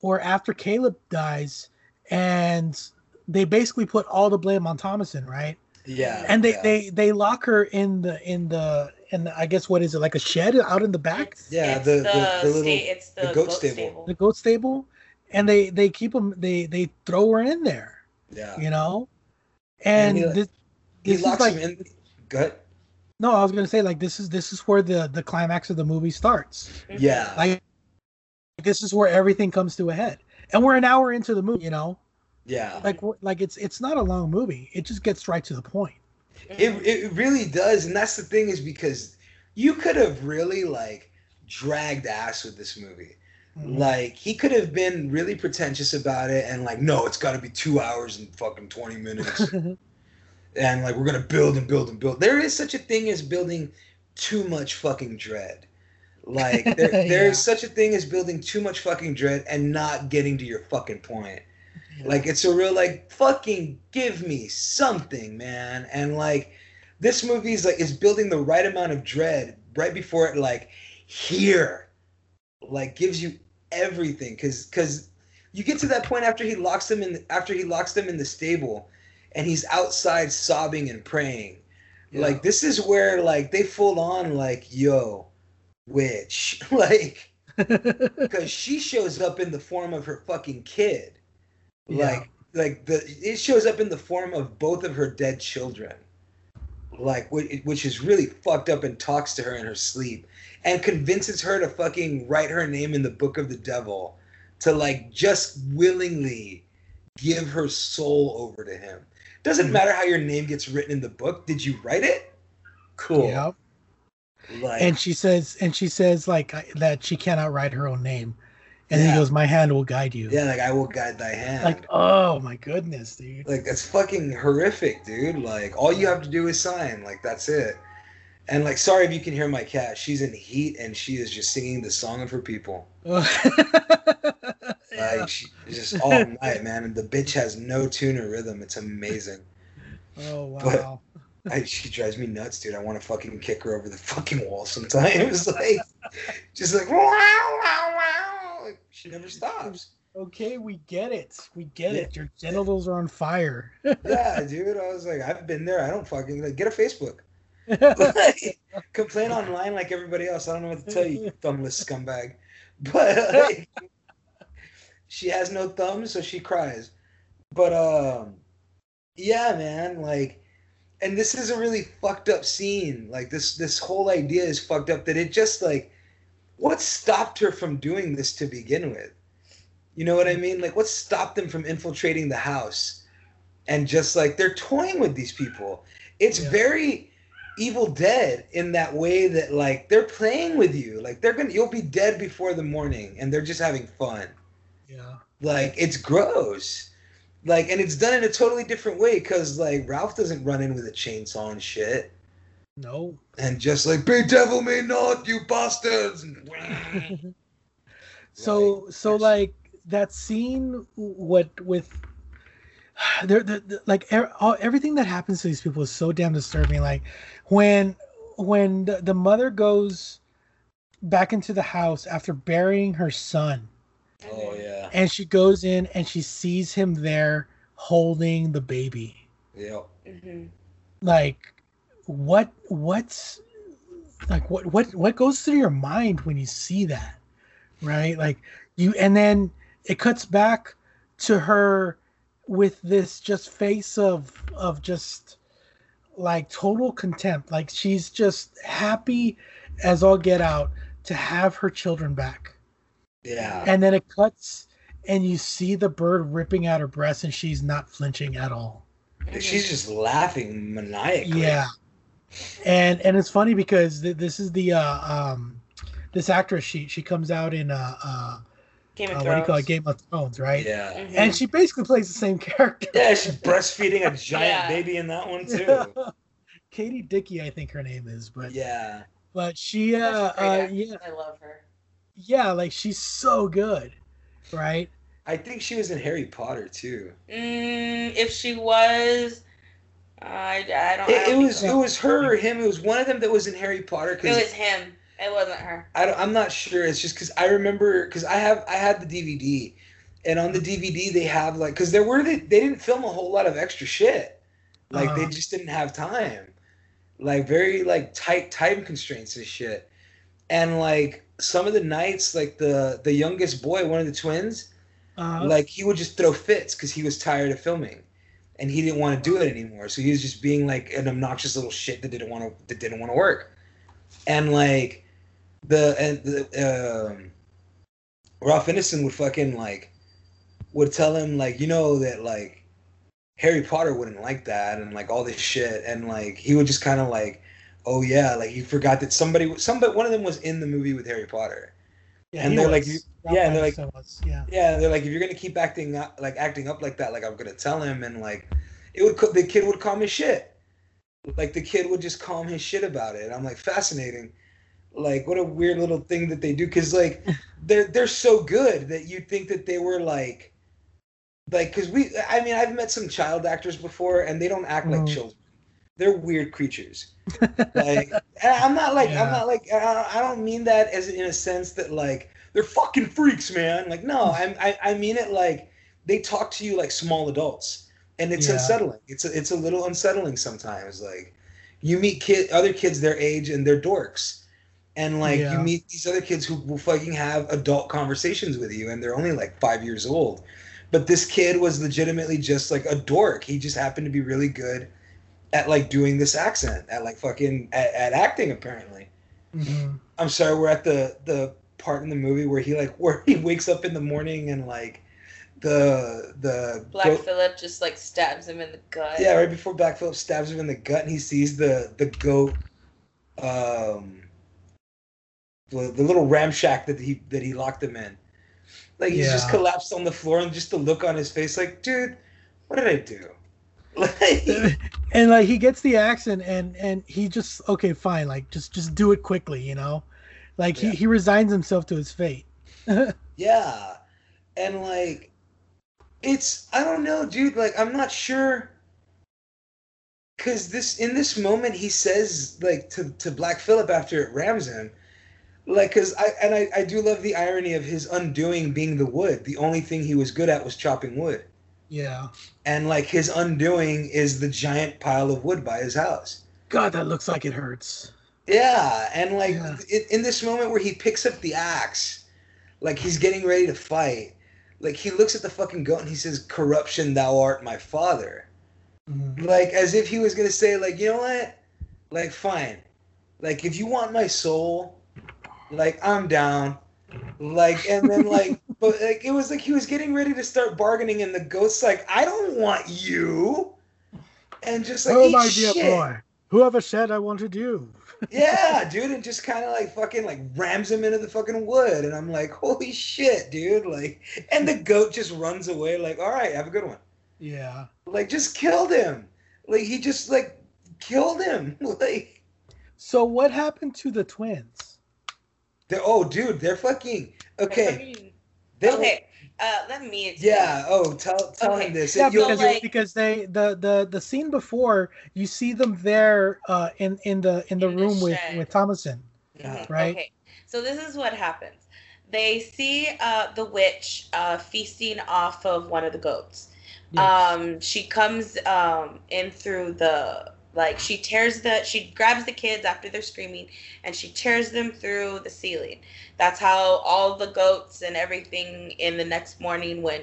where after Caleb dies, and they basically put all the blame on Thomason, right? Yeah. And they, yeah. they they lock her in the in the in the, I guess what is it, like a shed out in the back? It's, yeah, it's the, the, the, the little sta- it's the, the goat, goat stable. stable. The goat stable. And they, they keep them, they, they throw her in there, yeah. you know? And, and he, this, this he locks like, him in. Good. No, I was going to say, like, this is, this is where the, the climax of the movie starts. Yeah. Like, this is where everything comes to a head. And we're an hour into the movie, you know? Yeah. Like, like it's, it's not a long movie. It just gets right to the point. It, it really does. And that's the thing, is because you could have really like dragged ass with this movie. Mm-hmm. Like, he could have been really pretentious about it and like, no, it's got to be two hours and fucking twenty minutes. And like, we're going to build and build and build. There is such a thing as building too much fucking dread. Like, there, yeah. there is such a thing as building too much fucking dread and not getting to your fucking point. Yeah. Like, it's a real, like, fucking give me something, man. And like, this movie is like, is building the right amount of dread right before it, like, here, like, gives you everything, because because you get to that point after he locks them in the, after he locks them in the stable and he's outside sobbing and praying. Yeah. Like, this is where like they full on like, yo, witch, like, because she shows up in the form of her fucking kid. Yeah. Like like the it shows up in the form of both of her dead children, like, which is really fucked up, and talks to her in her sleep and convinces her to fucking write her name in the book of the devil, to like just willingly give her soul over to him. Doesn't matter how your name gets written in the book. Did you write it? Cool. Yeah. Like, and she says, and she says like that she cannot write her own name. And yeah. he goes, my hand will guide you. Yeah, like, I will guide thy hand. Like, oh my goodness, dude. Like, that's fucking horrific, dude. Like, all you have to do is sign. Like, that's it. And, like, sorry if you can hear my cat. She's in heat, and she is just singing the song of her people. Yeah. Like, she's just all night, man. And the bitch has no tune or rhythm. It's amazing. Oh, wow. But I, she drives me nuts, dude. I want to fucking kick her over the fucking wall sometimes. Like, just like, wow, wow, wow. Like, she never stops. Okay, we get it. We get yeah. it. Your genitals are on fire. Yeah, dude. I was like, I've been there. I don't fucking, like, get a Facebook. Like, complain online like everybody else. I don't know what to tell you, you thumbless scumbag. But like, she has no thumbs, so she cries. But um, yeah, man. Like, and this is a really fucked up scene. Like this, this whole idea is fucked up. That it just like, what stopped her from doing this to begin with? You know what I mean? Like, what stopped them from infiltrating the house? And just like they're toying with these people. It's yeah. very Evil Dead in that way that like they're playing with you, like they're gonna you'll be dead before the morning, and they're just having fun. Yeah, like it's gross, like, and it's done in a totally different way because like Ralph doesn't run in with a chainsaw and shit. No, and just like be devil me not, you bastards. so like, so like that scene what with They're, they're, they're, like er, all, everything that happens to these people is so damn disturbing. Like when when the, the mother goes back into the house after burying her son. Oh yeah. And she goes in and she sees him there holding the baby. Yeah. Mm-hmm. Like what what's like what what what goes through your mind when you see that, right? Like you, and then it cuts back to her with this just face of of just like total contempt. Like she's just happy as all get out to have her children back. Yeah. And then it cuts and you see the bird ripping out her breast, and she's not flinching at all. She's just laughing maniacally. Yeah. And and it's funny because th- this is the uh um this actress, she she comes out in uh uh Game of uh, Thrones. What do you call it? Game of Thrones, right? Yeah. Mm-hmm. And she basically plays the same character. Yeah, she's breastfeeding a giant yeah. baby in that one too. Yeah. Katie Dickey, I think her name is, but yeah. But she, uh, uh yeah, I love her. Yeah, like she's so good, right? I think she was in Harry Potter too. Mm, if she was, uh, I, I don't. It, I don't it was so. It was her or him. It was one of them that was in Harry Potter. Cause it was him. It wasn't her. I don't, I'm not sure. It's just because I remember because I have I had the D V D, and on the D V D they have like because there were they, they didn't film a whole lot of extra shit, like uh-huh. they just didn't have time, like very like tight time constraints and shit, and like some of the nights like the the youngest boy, one of the twins, uh-huh. like he would just throw fits because he was tired of filming, and he didn't want to do it anymore. So he was just being like an obnoxious little shit that didn't want to that didn't want to work, and like. The and the um, Ralph Ineson would fucking like would tell him like you know that like Harry Potter wouldn't like that and like all this shit, and like he would just kind of like oh yeah like he forgot that somebody somebody one of them was in the movie with Harry Potter, yeah, and they're was. like yeah and they're like was, yeah. yeah they're like if you're gonna keep acting up, like acting up like that like I'm gonna tell him, and like it would the kid would calm his shit like the kid would just calm his shit about it. And I'm like, fascinating. Like, what a weird little thing that they do. Because, like, they're, they're so good that you'd think that they were, like... Like, because we... I mean, I've met some child actors before, and they don't act mm. like children. They're weird creatures. Like, I'm not, like... Yeah. I'm not, like... I don't mean that as in a sense that, like, they're fucking freaks, man. Like, no, I'm, I I mean it, like, they talk to you like small adults. And it's yeah. unsettling. It's a, it's a little unsettling sometimes. Like, you meet kid, other kids their age, and they're dorks. And, like, yeah. you meet these other kids who will fucking have adult conversations with you, and they're only, like, five years old. But this kid was legitimately just, like, a dork. He just happened to be really good at, like, doing this accent, at, like, fucking, at, at acting, apparently. Mm-hmm. I'm sorry, we're at the, the part in the movie where he, like, where he wakes up in the morning and, like, the, the... Black goat, Phillip just, like, stabs him in the gut. Yeah, right before Black Phillip stabs him in the gut, and he sees the, the goat, um... The, the little ramshack that he that he locked him in, like he's yeah. just collapsed on the floor, and just the look on his face, like, dude, what did I do? Like, and like he gets the axe and, and and he just okay fine like just just do it quickly, you know, like yeah. he, he resigns himself to his fate. Yeah, and like it's I don't know, dude. Like I'm not sure, because this in this moment he says like to to Black Phillip after it rams him, like because I and I, I do love the irony of his undoing being the wood. The only thing he was good at was chopping wood. Yeah. And like his undoing is the giant pile of wood by his house. God, that looks like it hurts. Yeah. And like yeah. It, in this moment where he picks up the axe, like he's getting ready to fight, like he looks at the fucking goat and he says, "Corruption, thou art my father." Mm-hmm. Like as if he was going to say like, you know what? Like, fine. Like if you want my soul, like I'm down. Like, and then like, but like it was like he was getting ready to start bargaining, and the goat's like, "I don't want you," and just like, "Oh my dear boy, whoever said I wanted you?" Yeah, dude, and just kind of like fucking like rams him into the fucking wood, and I'm like, "Holy shit, dude!" Like, and the goat just runs away, like, "All right, have a good one." Yeah, like just killed him. Like he just like killed him. Like, so what happened to the twins? They're, oh, dude, they're fucking... Okay. They're, okay. Uh, let me... Explain. Yeah, oh, tell tell okay. him this. Yeah, because, like, because they the, the, the scene before, you see them there uh, in, in the in the in room the with, with Thomason, mm-hmm. right? Okay, so this is what happens. They see uh, the witch uh, feasting off of one of the goats. Yes. Um, she comes um, in through the... Like, she tears the, she grabs the kids after they're screaming, and she tears them through the ceiling. That's how all the goats and everything in the next morning when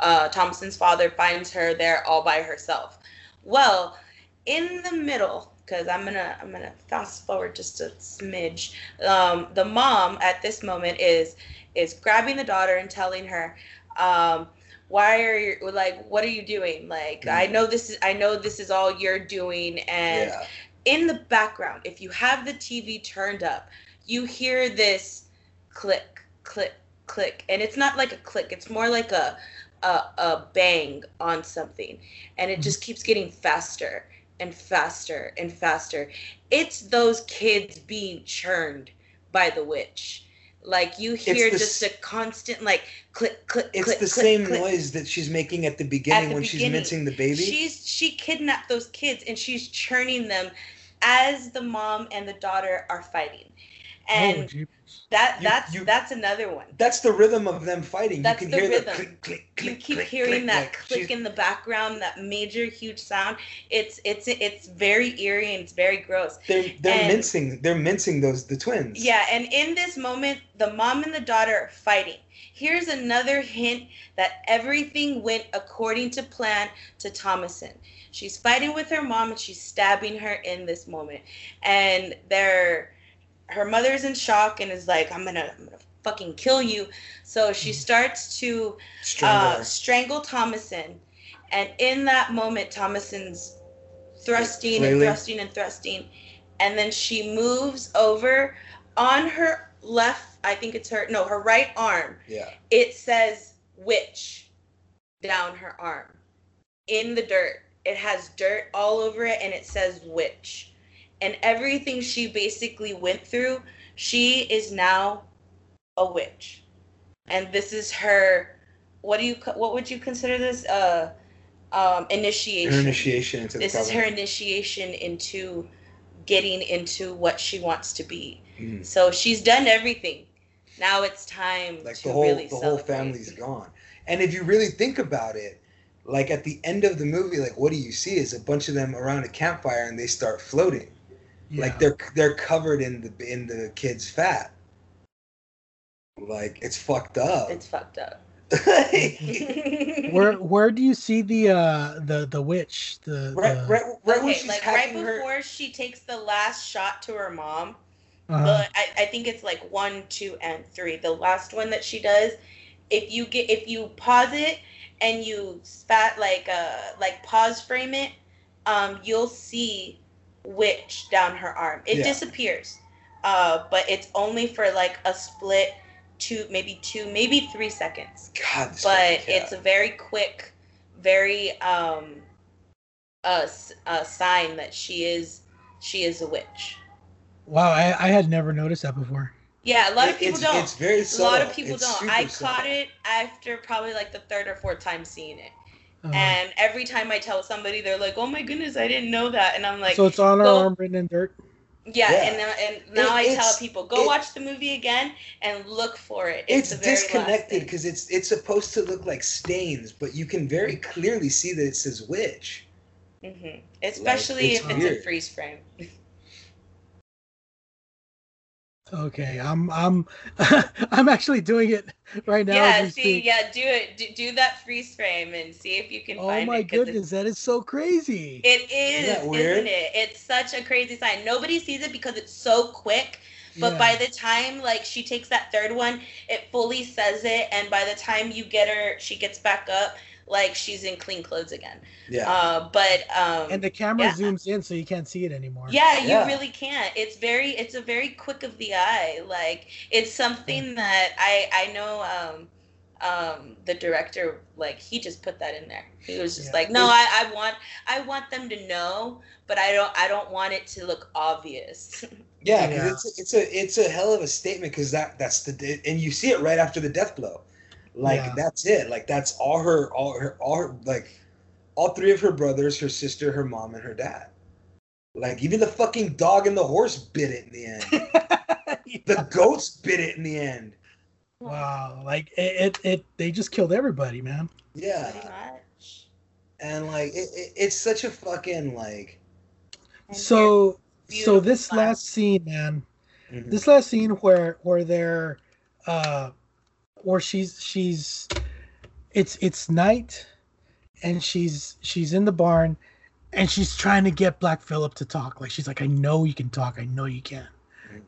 uh, Thompson's father finds her there all by herself. Well, in the middle, because I'm going to, I'm going to fast forward just a smidge. Um, the mom at this moment is, is grabbing the daughter and telling her, um, why are you like, what are you doing? Like, mm-hmm. I know this is, I know this is all you're doing. And yeah. in the background, if you have the T V turned up, you hear this click, click, click. And it's not like a click. It's more like a, a, a bang on something. And it mm-hmm. just keeps getting faster and faster and faster. It's those kids being churned by the witch. Like, you hear the, just a constant, like, click, click, it's click, It's the click, same click. noise that she's making at the beginning at the when beginning, she's mincing the baby. She's She kidnapped those kids, and she's churning them as the mom and the daughter are fighting. And oh, that that's you, you, that's another one. That's the rhythm of them fighting. That's you can the hear rhythm. The click, click, click, you keep click, hearing click, that click, click in the background, that major, huge sound. It's it's it's very eerie and it's very gross. They're they're and, mincing they're mincing those the twins. Yeah, and in this moment, the mom and the daughter are fighting. Here's another hint that everything went according to plan to Thomason. She's fighting with her mom and she's stabbing her in this moment, and they're. Her mother's in shock and is like, I'm gonna, I'm gonna fucking kill you. So she starts to strangle, uh, strangle Thomason, and in that moment, Thomason's thrusting really? and thrusting and thrusting, and then she moves over on her left. I think it's her, no, her right arm. Yeah. It says "witch" down her arm in the dirt. It has dirt all over it, and it says "witch." And everything she basically went through, she is now a witch. And this is her, what do you, what would you consider this? Uh, um, initiation. Her initiation into the This problem. Is her initiation into getting into what she wants to be. Mm. So she's done everything. Now it's time like to the whole, really the celebrate. Whole family's gone. And if you really think about it, like at the end of the movie, like what do you see is a bunch of them around a campfire and they start floating. Yeah. Like they're they're covered in the in the kids' fat. Like it's fucked up. It's fucked up. where where do you see the uh the the witch the right the... right right okay, when she's like right before her... she takes the last shot to her mom. Uh-huh. But I I think it's like one, two, and three. The last one that she does. If you get if you pause it and you spat like uh like pause frame it, um you'll see. Witch down her arm. It yeah. disappears, uh, but it's only for like a split two, maybe two, maybe three seconds. God, but it's a very quick, very um, a, a sign that she is she is a witch. Wow, I, I had never noticed that before. Yeah, a lot it, of people it's, don't. It's very subtle. A lot of people it's don't. I caught subtle. it after probably like the third or fourth time seeing it. Uh-huh. And every time I tell somebody, they're like, "Oh my goodness, I didn't know that." And I'm like, "So it's on our arm written in dirt." Yeah, yeah, and now, and now it, I tell people, go it, watch the movie again and look for it. It's, it's disconnected because it's it's supposed to look like stains, but you can very clearly see that it says witch. Mm-hmm. Especially like, it's if weird. It's a freeze frame. Okay, I'm I'm I'm actually doing it right now. Yeah, see, speak. yeah, do it, do, do that freeze frame and see if you can oh find it. Oh my goodness, that is so crazy. It is, isn't, that weird? isn't it? It's such a crazy sign. Nobody sees it because it's so quick. But yeah. by the time like she takes that third one, it fully says it, and by the time you get her, she gets back up. Like she's in clean clothes again. Yeah. Uh, but um, and the camera yeah. zooms in, so you can't see it anymore. Yeah, you yeah. really can't. It's very, it's a very quick of the eye. Like it's something that I, I know. Um, um, the director, like he just put that in there. He was just yeah. like, no, I, I want, I want them to know, but I don't, I don't want it to look obvious. yeah, because yeah. it's, it's a, it's a hell of a statement because that, that's the, and you see it right after the death blow. Like yeah. that's it. Like that's all her, all her, all her, like all three of her brothers, her sister, her mom, and her dad. Like even the fucking dog and the horse bit it in the end. yeah. The goats bit it in the end. Wow! Like it, it, it they just killed everybody, man. Yeah. Pretty much. And like it, it, it's such a fucking like. So, so this fun. last scene, man, mm-hmm. this last scene where where they're. Uh, Or she's she's, it's it's night, and she's she's in the barn, and she's trying to get Black Phillip to talk. Like she's like, I know you can talk. I know you can,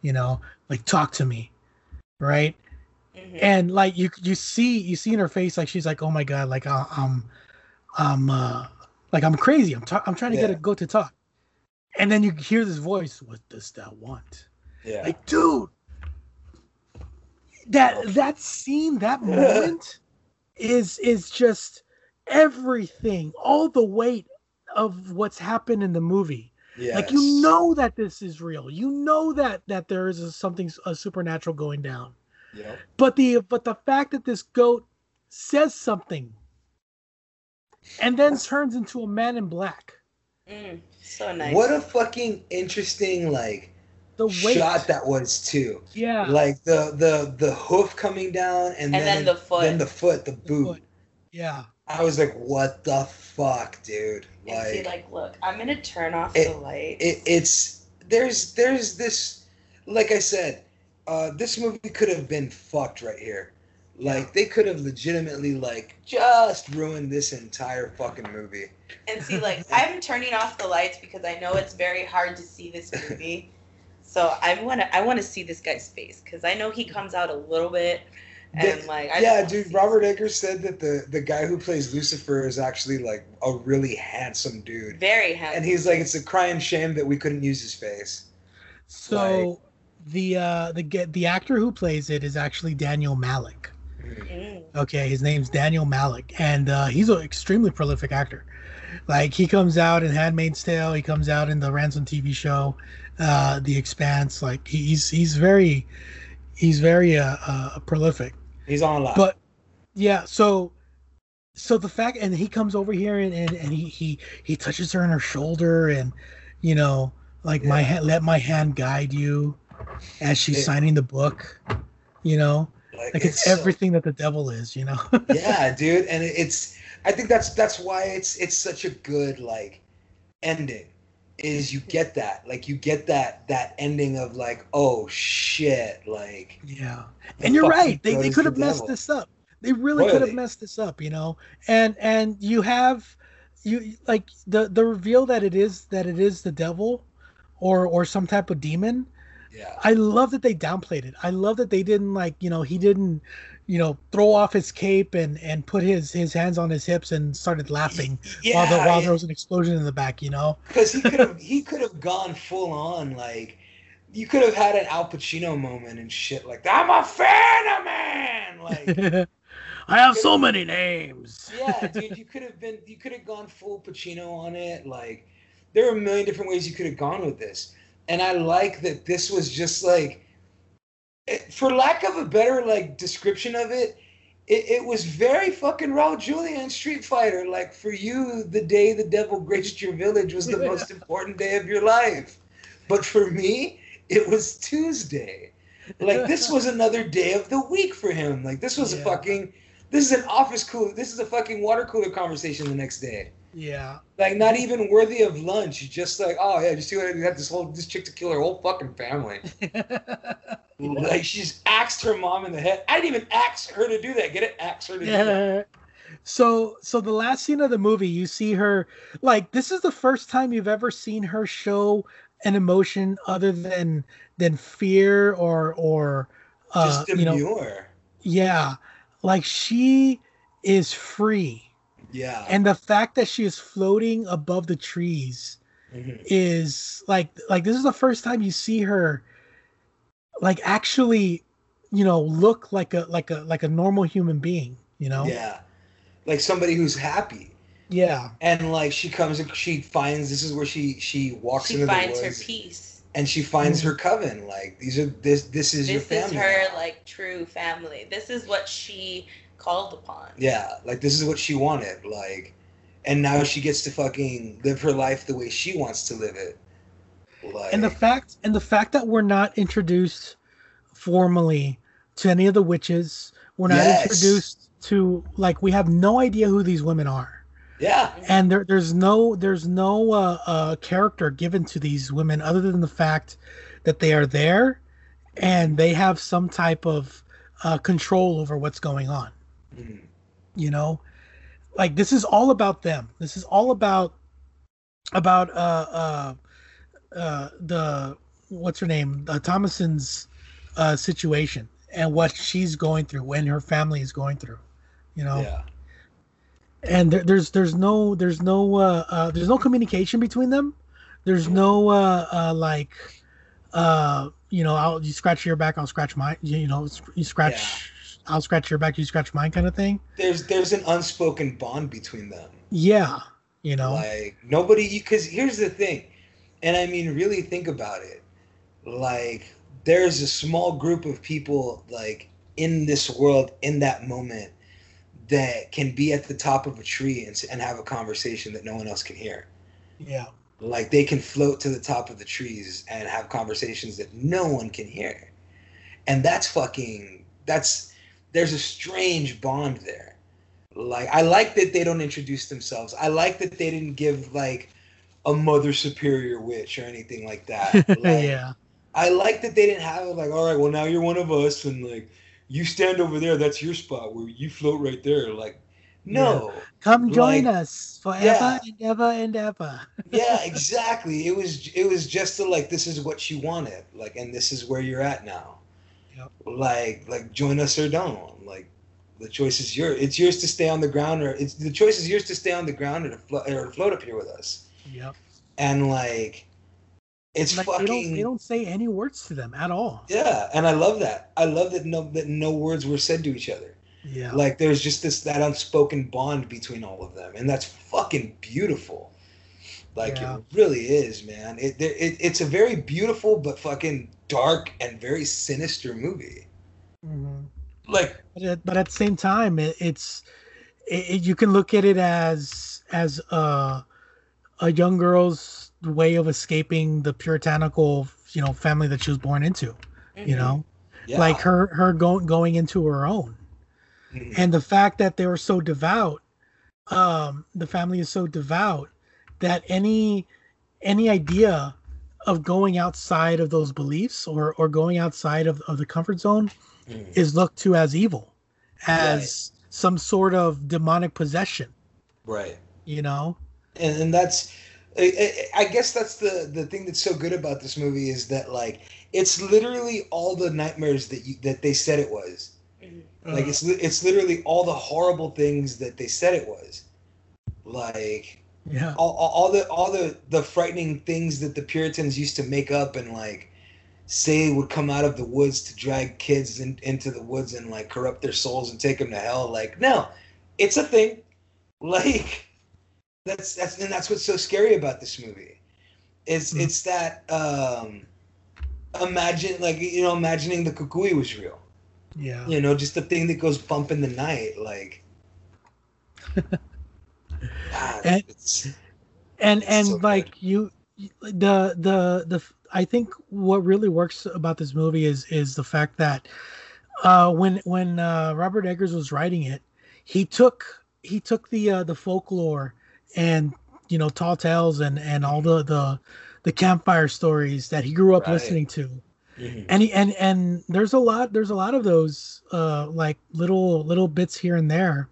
you know, like talk to me, right? Mm-hmm. And like you you see you see in her face like she's like, oh my god, like I, I'm, I'm uh, like I'm crazy. I'm t- I'm trying to yeah. get a goat to talk, and then you hear this voice. What does thou want? Yeah. Like dude. That that scene, that moment, is is just everything. All the weight of what's happened in the movie. Yes. Like you know that this is real. You know that that there is a, something a supernatural going down. Yeah. But the but the fact that this goat says something and then turns into a man in black. Mm, so nice. What a fucking interesting like. The weight. Shot that was too. Yeah. Like the the the hoof coming down and, and then, then the foot. Then the foot, the, the boot. Foot. Yeah. I was like, what the fuck, dude? Like, and see, like look, I'm gonna turn off it, the light. It, it's there's there's this like I said, uh, this movie could have been fucked right here. Like they could have legitimately like just ruined this entire fucking movie. And see, like I'm turning off the lights because I know it's very hard to see this movie. So I want to I want to see this guy's face because I know he comes out a little bit and the, like I yeah dude Robert Eggers said that the the guy who plays Lucifer is actually like a really handsome dude, very handsome, and he's like it's a crying shame that we couldn't use his face. So like, the uh, the the actor who plays it is actually Daniel Malick. Mm-hmm. Okay, his name's Daniel Malick, and uh, he's an extremely prolific actor. Like he comes out in Handmaid's Tale, he comes out in the Ransom T V show, uh, The Expanse. Like he's he's very, he's very uh, uh, prolific. He's on a lot. But yeah, so so the fact, and he comes over here and, and, and he, he he touches her on her shoulder, and you know like yeah. my hand, let my hand guide you, as she's it, signing the book, you know. Like, like it's, it's everything so, that the devil is, you know. Yeah, dude, and it's. I think that's that's why it's it's such a good like ending, is you get that like you get that that ending of like oh shit like yeah and you're right they they could have messed this up they really could have messed this up you know and and you have you like the the reveal that it is that it is the devil or or some type of demon. Yeah. I love that they downplayed it. I love that they didn't like, you know, he didn't, you know, throw off his cape and, and put his, his hands on his hips and started laughing yeah, while, the, while yeah. there was an explosion in the back, you know? Because he could have he could have gone full on, like, you could have had an Al Pacino moment and shit like that. I'm a fan of man! Like, I have so many names. Yeah, dude, you could have been, you could have gone full Pacino on it. Like, there are a million different ways you could have gone with this. And I like that this was just like, it, for lack of a better like description of it, it, it was very fucking Raul Julia in Street Fighter. Like, for you, the day the devil graced your village was the yeah. most important day of your life. But for me, it was Tuesday. Like, this was another day of the week for him. Like, this was yeah. a fucking, this is an office cooler, this is a fucking water cooler conversation the next day. Yeah. Like, not even worthy of lunch. Just like, oh, yeah, just see what I got this whole, this chick to kill her whole fucking family. Like, she's axed her mom in the head. I didn't even axe her to do that. Get it? Axe her to do that. So, so the last scene of the movie, you see her, like, this is the first time you've ever seen her show an emotion other than than fear or, or uh, just demure. You know, yeah. Like, she is free. Yeah. And the fact that she is floating above the trees mm-hmm. is like, like this is the first time you see her like actually, you know, look like a, like a, like a normal human being, you know? Yeah. Like somebody who's happy. Yeah. And like, she comes and she finds, this is where she, she walks she into the woods. She finds her peace. And she finds mm-hmm. her coven. Like, these are, this, this is this your family. This is her like true family. This is what she called upon. Yeah, like this is what she wanted, like, and now she gets to fucking live her life the way she wants to live it. Like, and the fact and the fact that we're not introduced formally to any of the witches, we're not yes. introduced to, like, we have no idea who these women are. Yeah, and there, there's no there's no uh, uh, character given to these women other than the fact that they are there and they have some type of uh, control over what's going on. You know, like, this is all about them. This is all about about uh uh uh the what's her name uh, Thomason's uh situation and what she's going through and her family is going through, you know. Yeah. And there, there's there's no there's no uh, uh there's no communication between them. There's no uh uh like uh you know, I'll you scratch your back, I'll scratch mine. You know, you scratch. Yeah. I'll scratch your back, you scratch mine kind of thing. There's there's an unspoken bond between them. Yeah, you know. Like, nobody, because here's the thing, and I mean, really think about it. Like, there's a small group of people, like, in this world, in that moment, that can be at the top of a tree and, and have a conversation that no one else can hear. Yeah. Like, they can float to the top of the trees and have conversations that no one can hear. And that's fucking, that's... there's a strange bond there. Like, I like that they don't introduce themselves. I like that they didn't give like a mother superior witch or anything like that. Like, yeah. I like that they didn't have it like, all right, well now you're one of us and like you stand over there, that's your spot where you float right there. Like, no. Yeah. Come join like, us forever yeah. and ever and ever. Yeah, exactly. It was it was just a, like, this is what you wanted. Like, and this is where you're at now. Yep. Like, like join us or don't. Like, the choice is yours. It's yours to stay on the ground, or it's the choice is yours to stay on the ground or to float, or float up here with us. Yep. And like, it's like, fucking. They don't, they don't say any words to them at all. Yeah, and I love that. I love that no that no words were said to each other. Yeah. Like, there's just this that unspoken bond between all of them, and that's fucking beautiful. Like, yeah. It really is, man. It, it it's a very beautiful but fucking dark and very sinister movie. Mm-hmm. Like, but at, but at the same time, it, it's it, you can look at it as as a a young girl's way of escaping the puritanical, you know, family that she was born into. Mm-hmm. You know, yeah. Like her her going going into her own, mm-hmm. and the fact that they were so devout, um, the family is so devout. That any any idea of going outside of those beliefs or, or going outside of, of the comfort zone mm. is looked to as evil, as right. some sort of demonic possession. Right. You know? And, and that's, I, I guess that's the, the thing that's so good about this movie is that, like, it's literally all the nightmares that you, that they said it was. Uh. Like, it's it's literally all the horrible things that they said it was. Like... yeah, all, all, all the all the the frightening things that the Puritans used to make up and like say would come out of the woods to drag kids in, into the woods and like corrupt their souls and take them to hell. Like, no, it's a thing. Like that's, that's, and that's what's so scary about this movie. It's, mm-hmm. it's that, um, imagine like, you know, imagining the kukui was real. Yeah. You know, just the thing that goes bump in the night. Like, God, and, it's, and, it's and so like good. you, the, the, the, I think what really works about this movie is is the fact that uh, when when uh, Robert Eggers was writing it, he took he took the uh, the folklore and, you know, tall tales and, and all the, the the campfire stories that he grew up right. listening to, mm-hmm. and he, and and there's a lot there's a lot of those uh, like little little bits here and there,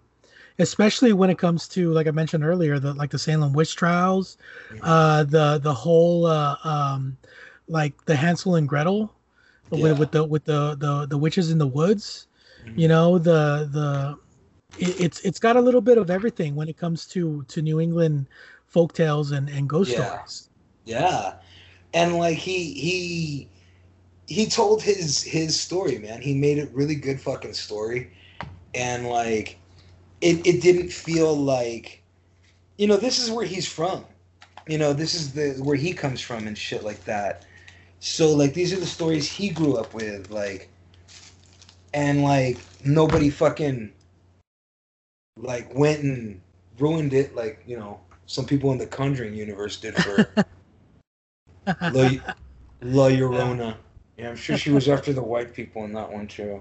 especially when it comes to, like I mentioned earlier, the like the Salem Witch Trials, mm-hmm. uh, the the whole. Uh, um, like the Hansel and Gretel yeah. with, with the with the, the the witches in the woods, mm-hmm. you know, the the it, it's it's got a little bit of everything when it comes to to New England folktales and and ghost yeah. stories. Yeah. And like he he he told his his story, man. He made a really good fucking story. And like it it didn't feel like, you know, this is where he's from. You know, this is the where he comes from and shit like that. So, like, these are the stories he grew up with, like, and, like, nobody fucking, like, went and ruined it, like, you know, some people in the Conjuring universe did for La, La Llorona. Yeah, I'm sure she was after the white people in that one, too.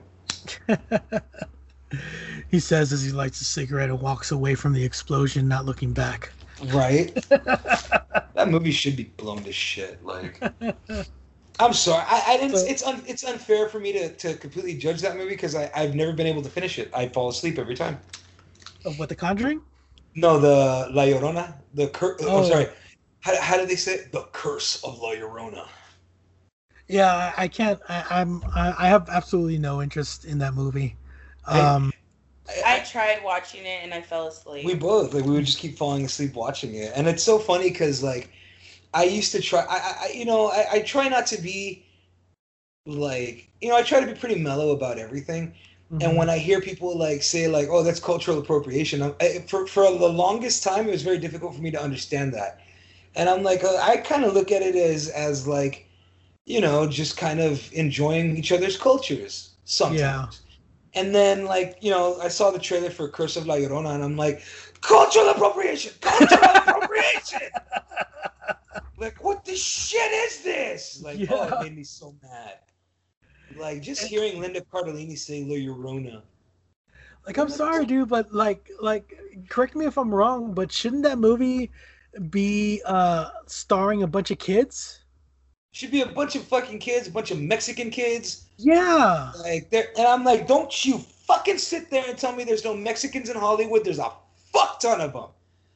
He says as he lights a cigarette and walks away from the explosion, not looking back. Right? That movie should be blown to shit, like... I'm sorry. I, I didn't. It's un, it's unfair for me to, to completely judge that movie because I I've never been able to finish it. I fall asleep every time. Of what, The Conjuring? No, the La Llorona. The cur. Oh. I'm sorry. How how do they say it? The Curse of La Llorona? Yeah, I can't. I, I'm. I, I have absolutely no interest in that movie. Um, I, I, I tried watching it and I fell asleep. We both like we would just keep falling asleep watching it, and it's so funny because like. I used to try, I, I you know, I, I try not to be like, you know, I try to be pretty mellow about everything. Mm-hmm. And when I hear people like say like, oh, that's cultural appropriation. I, for, for the longest time, it was very difficult for me to understand that. And I'm like, I kind of look at it as, as like, you know, just kind of enjoying each other's cultures sometimes. Yeah. And then like, you know, I saw the trailer for Curse of La Llorona and I'm like, cultural appropriation, cultural appropriation. Like, what the shit is this? Like, yeah. Oh, it made me so mad. Like, just hearing Linda Cardellini say La Llorona. Like, I'm sorry, dude, but, like, like, correct me if I'm wrong, but shouldn't that movie be uh, starring a bunch of kids? Should be a bunch of fucking kids, a bunch of Mexican kids. Yeah. Like, they're, and I'm like, don't you fucking sit there and tell me there's no Mexicans in Hollywood. There's a fuck ton of them.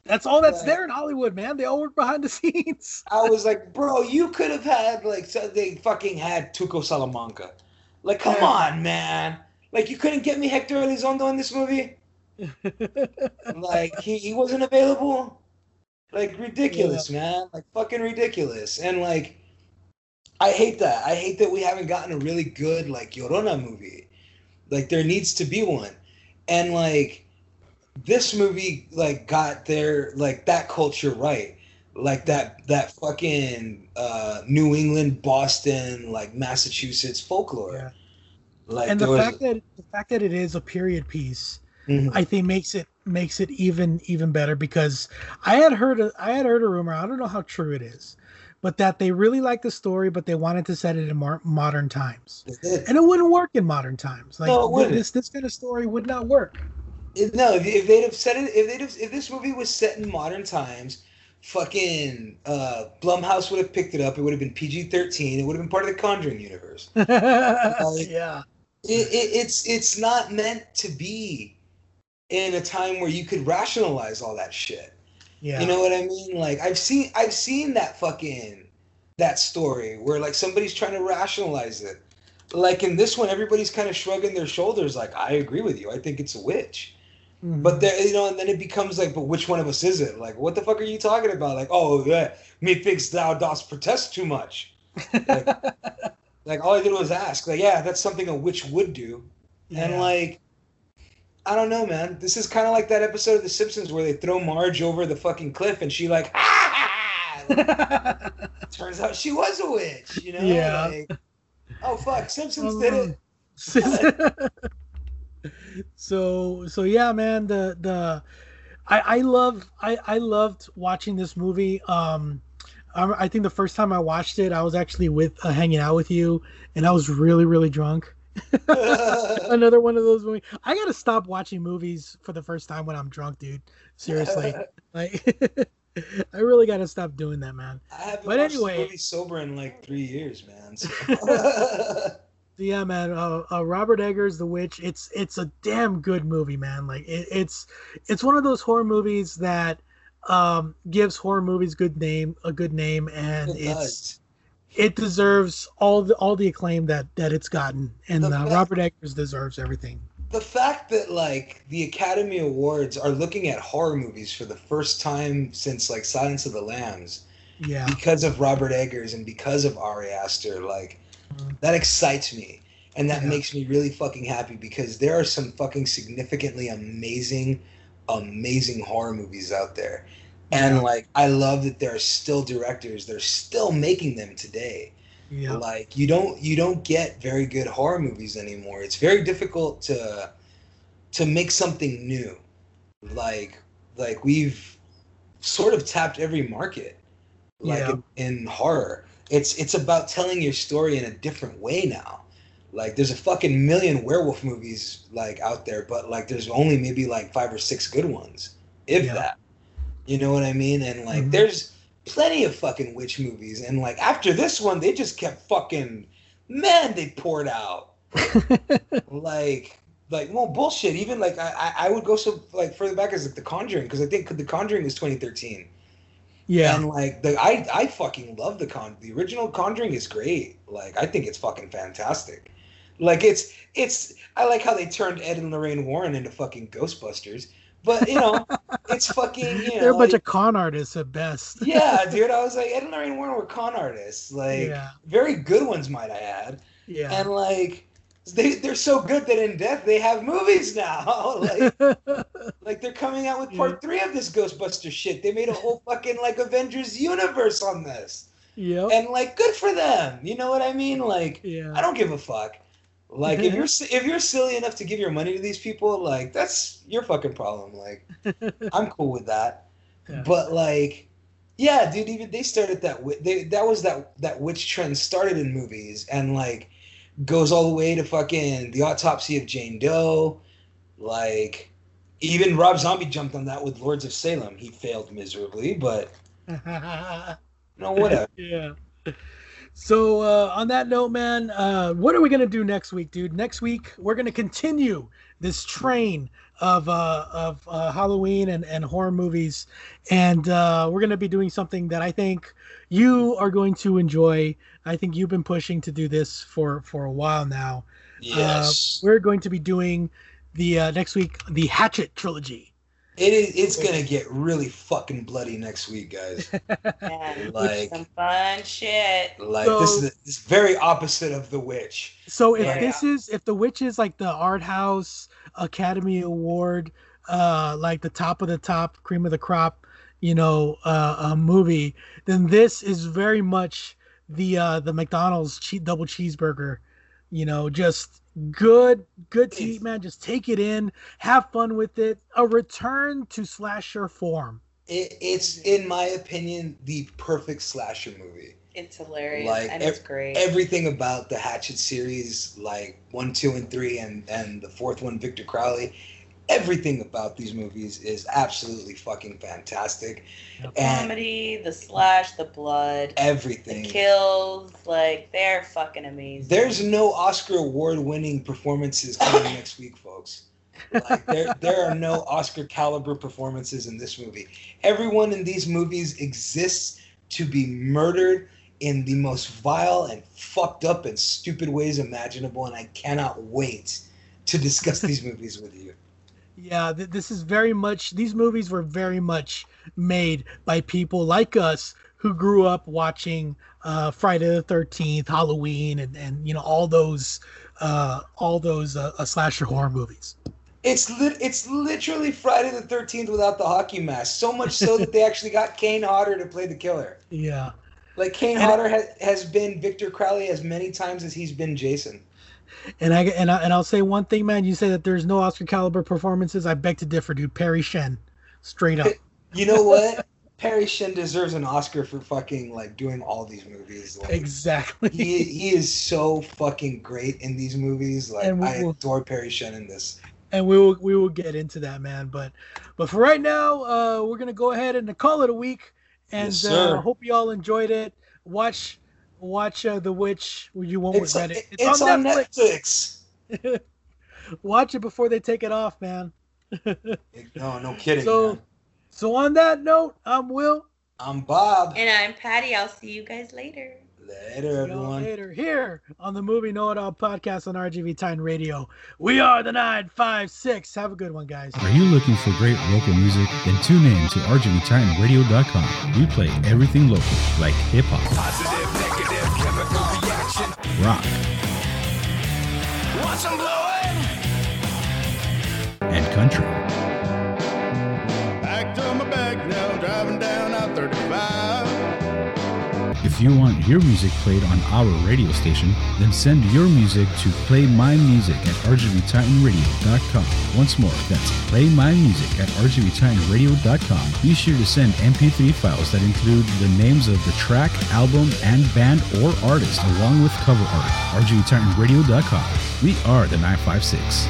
That's all that's like, there in Hollywood, man. They all work behind the scenes. I was like, bro, you could have had, like, so they fucking had Tuco Salamanca. Like, come yeah. on, man. Like, you couldn't get me Hector Elizondo in this movie? Like, he, he wasn't available? Like, ridiculous, yeah. man. Like, fucking ridiculous. And, like, I hate that. I hate that we haven't gotten a really good, like, Llorona movie. Like, there needs to be one. And, like... this movie like got their like that culture right, like that that fucking uh, New England, Boston, like Massachusetts folklore. Yeah. Like, and the was... fact that the fact that it is a period piece, mm-hmm. I think makes it makes it even even better because I had heard a, I had heard a rumor. I don't know how true it is, but that they really liked the story, but they wanted to set it in more modern times, and it wouldn't work in modern times. Like no, it wouldn't. this this kind of story would not work. No, if they'd have said it, if they'd have, if this movie was set in modern times, fucking uh, Blumhouse would have picked it up. It would have been P G thirteen. It would have been part of the Conjuring universe. Like, yeah, it, it, it's it's not meant to be in a time where you could rationalize all that shit. Yeah, you know what I mean? Like I've seen I've seen that fucking that story where like somebody's trying to rationalize it. Like in this one, everybody's kind of shrugging their shoulders. Like I agree with you. I think it's a witch. But there, you know, and then it becomes like, but which one of us is it? Like, what the fuck are you talking about? Like, oh, yeah, methinks thou dost protest too much. Like, Like, all I did was ask. Like, yeah, that's something a witch would do. Yeah. And, like, I don't know, man. This is kind of like that episode of The Simpsons where they throw Marge over the fucking cliff and she, like, ah! Like, turns out she was a witch, you know? Yeah. Like, oh, fuck, Simpsons did it. so, so yeah, man, the, the, I, I love, I, I loved watching this movie. Um, I think the first time I watched it, I was actually with uh, hanging out with you, and I was really, really drunk. Another one of those movies. I gotta stop watching movies for the first time when I'm drunk, dude. Seriously, like, I really gotta stop doing that, man. I haven't but watched anyway, a movie sober in like three years, man. So. Yeah, man. Uh, uh, Robert Eggers, The Witch. It's it's a damn good movie, man. Like it, it's it's one of those horror movies that. Um, gives horror movies good name a good name, and it it's it deserves all the all the acclaim that that it's gotten, and uh, fact, Robert Eggers deserves everything. The fact that like the Academy Awards are looking at horror movies for the first time since like Silence of the Lambs, yeah, because of Robert Eggers and because of Ari Aster, like mm-hmm. that excites me, and that yeah. makes me really fucking happy because there are some fucking significantly amazing. amazing horror movies out there, and yeah. like I love that there are still directors that are still making them today. Yeah. Like you don't you don't get very good horror movies anymore. It's very difficult to to make something new. Like like we've sort of tapped every market. Like yeah. in, in horror, it's it's about telling your story in a different way now. Like, there's a fucking million werewolf movies, like, out there, but, like, there's only maybe, like, five or six good ones, if yeah. that. You know what I mean? And, like, mm-hmm. there's plenty of fucking witch movies, and, like, after this one, they just kept fucking, man, they poured out. like, like, well, bullshit. Even, like, I, I would go so, like, further back as, like, The Conjuring, because I think The Conjuring was twenty thirteen. Yeah, and like the I, I fucking love the con. The original Conjuring is great. Like, I think it's fucking fantastic. Like it's it's I like how they turned Ed and Lorraine Warren into fucking Ghostbusters, but you know it's fucking you know they're a bunch like, of con artists at best. Yeah, dude, I was like Ed and Lorraine Warren were con artists, like yeah. very good ones, might I add. Yeah, and like they they're so good that in death they have movies now. like, like they're coming out with part three of this Ghostbuster shit. They made a whole fucking like Avengers universe on this. Yeah, and like good for them. You know what I mean? Like yeah. I don't give a fuck. Like if you're if you're silly enough to give your money to these people, like that's your fucking problem. Like I'm cool with that, yeah. but like, yeah, dude. Even they started that. They that was that that witch trend started in movies and like goes all the way to fucking The Autopsy of Jane Doe. Like even Rob Zombie jumped on that with Lords of Salem. He failed miserably, but you know, whatever. yeah. So uh, on that note, man, uh, what are we going to do next week, dude? Next week, we're going to continue this train of uh, of uh, Halloween and, and horror movies. And uh, we're going to be doing something that I think you are going to enjoy. I think you've been pushing to do this for, for a while now. Yes. Uh, we're going to be doing the uh, next week, the Hatchet trilogy. It is. It's gonna get really fucking bloody next week, guys. Yeah, like some fun shit. Like so, this is the, this very opposite of The Witch. So if yeah. this is if The Witch is like the Art House Academy Award, uh, like the top of the top, cream of the crop, you know, uh, a movie, then this is very much the uh, the McDonald's che- double cheeseburger. You know, just. Good, good to eat, man. Just take it in, have fun with it. A return to slasher form. It, it's, in my opinion, the perfect slasher movie. It's hilarious like, and ev- it's great. Everything about the Hatchet series, like one, two, and three, and and the fourth one, Victor Crowley. Everything about these movies is absolutely fucking fantastic. The and comedy, the slash, the blood, everything, the kills, like they're fucking amazing. There's no Oscar award-winning performances coming next week, folks. Like there, there are no Oscar-caliber performances in this movie. Everyone in these movies exists to be murdered in the most vile and fucked up and stupid ways imaginable, and I cannot wait to discuss these movies with you. Yeah, th- this is very much, these movies were very much made by people like us who grew up watching uh, Friday the thirteenth, Halloween, and, and you know all those uh, all those uh, uh, slasher horror movies. It's li- it's literally Friday the thirteenth without the hockey mask. So much so that they actually got Kane Hodder to play the killer. Yeah, like Kane and Hodder has, has been Victor Crowley as many times as he's been Jason. And I and I, and I'll say one thing, man. You say that there's no Oscar caliber performances. I beg to differ, dude. Perry Shen, straight up. You know what? Perry Shen deserves an Oscar for fucking like doing all these movies. Like, exactly. He he is so fucking great in these movies. Like we, I adore Perry Shen in this. And we will we will get into that, man. But but for right now, uh, we're gonna go ahead and call it a week. And yes, uh, I hope you all enjoyed it. Watch. Watch uh, The Witch. You won't it's, regret it. It's, it's on, on Netflix. Netflix. Watch it before they take it off, man. no, no kidding. So, man. so on that note, I'm Will. I'm Bob. And I'm Patty. I'll see you guys later. Later, everyone. Later. Here on the Movie Know It All podcast on R G V Titan Radio. We are the nine five six. Have a good one, guys. Are you looking for great local music? Then tune in to R G V Titan Radio dot com. We play everything local, like hip hop, positive, negative, chemical reaction, rock. Watch them blow it. And country. Back to my back now, driving down I thirty-five. If you want your music played on our radio station, then send your music to play my music at R G V titan radio dot com. Once more, that's play my music at R G V titan radio dot com. Be sure to send M P three files that include the names of the track, album, and band or artist, along with cover art. R G V titan radio dot com. We are the nine five six.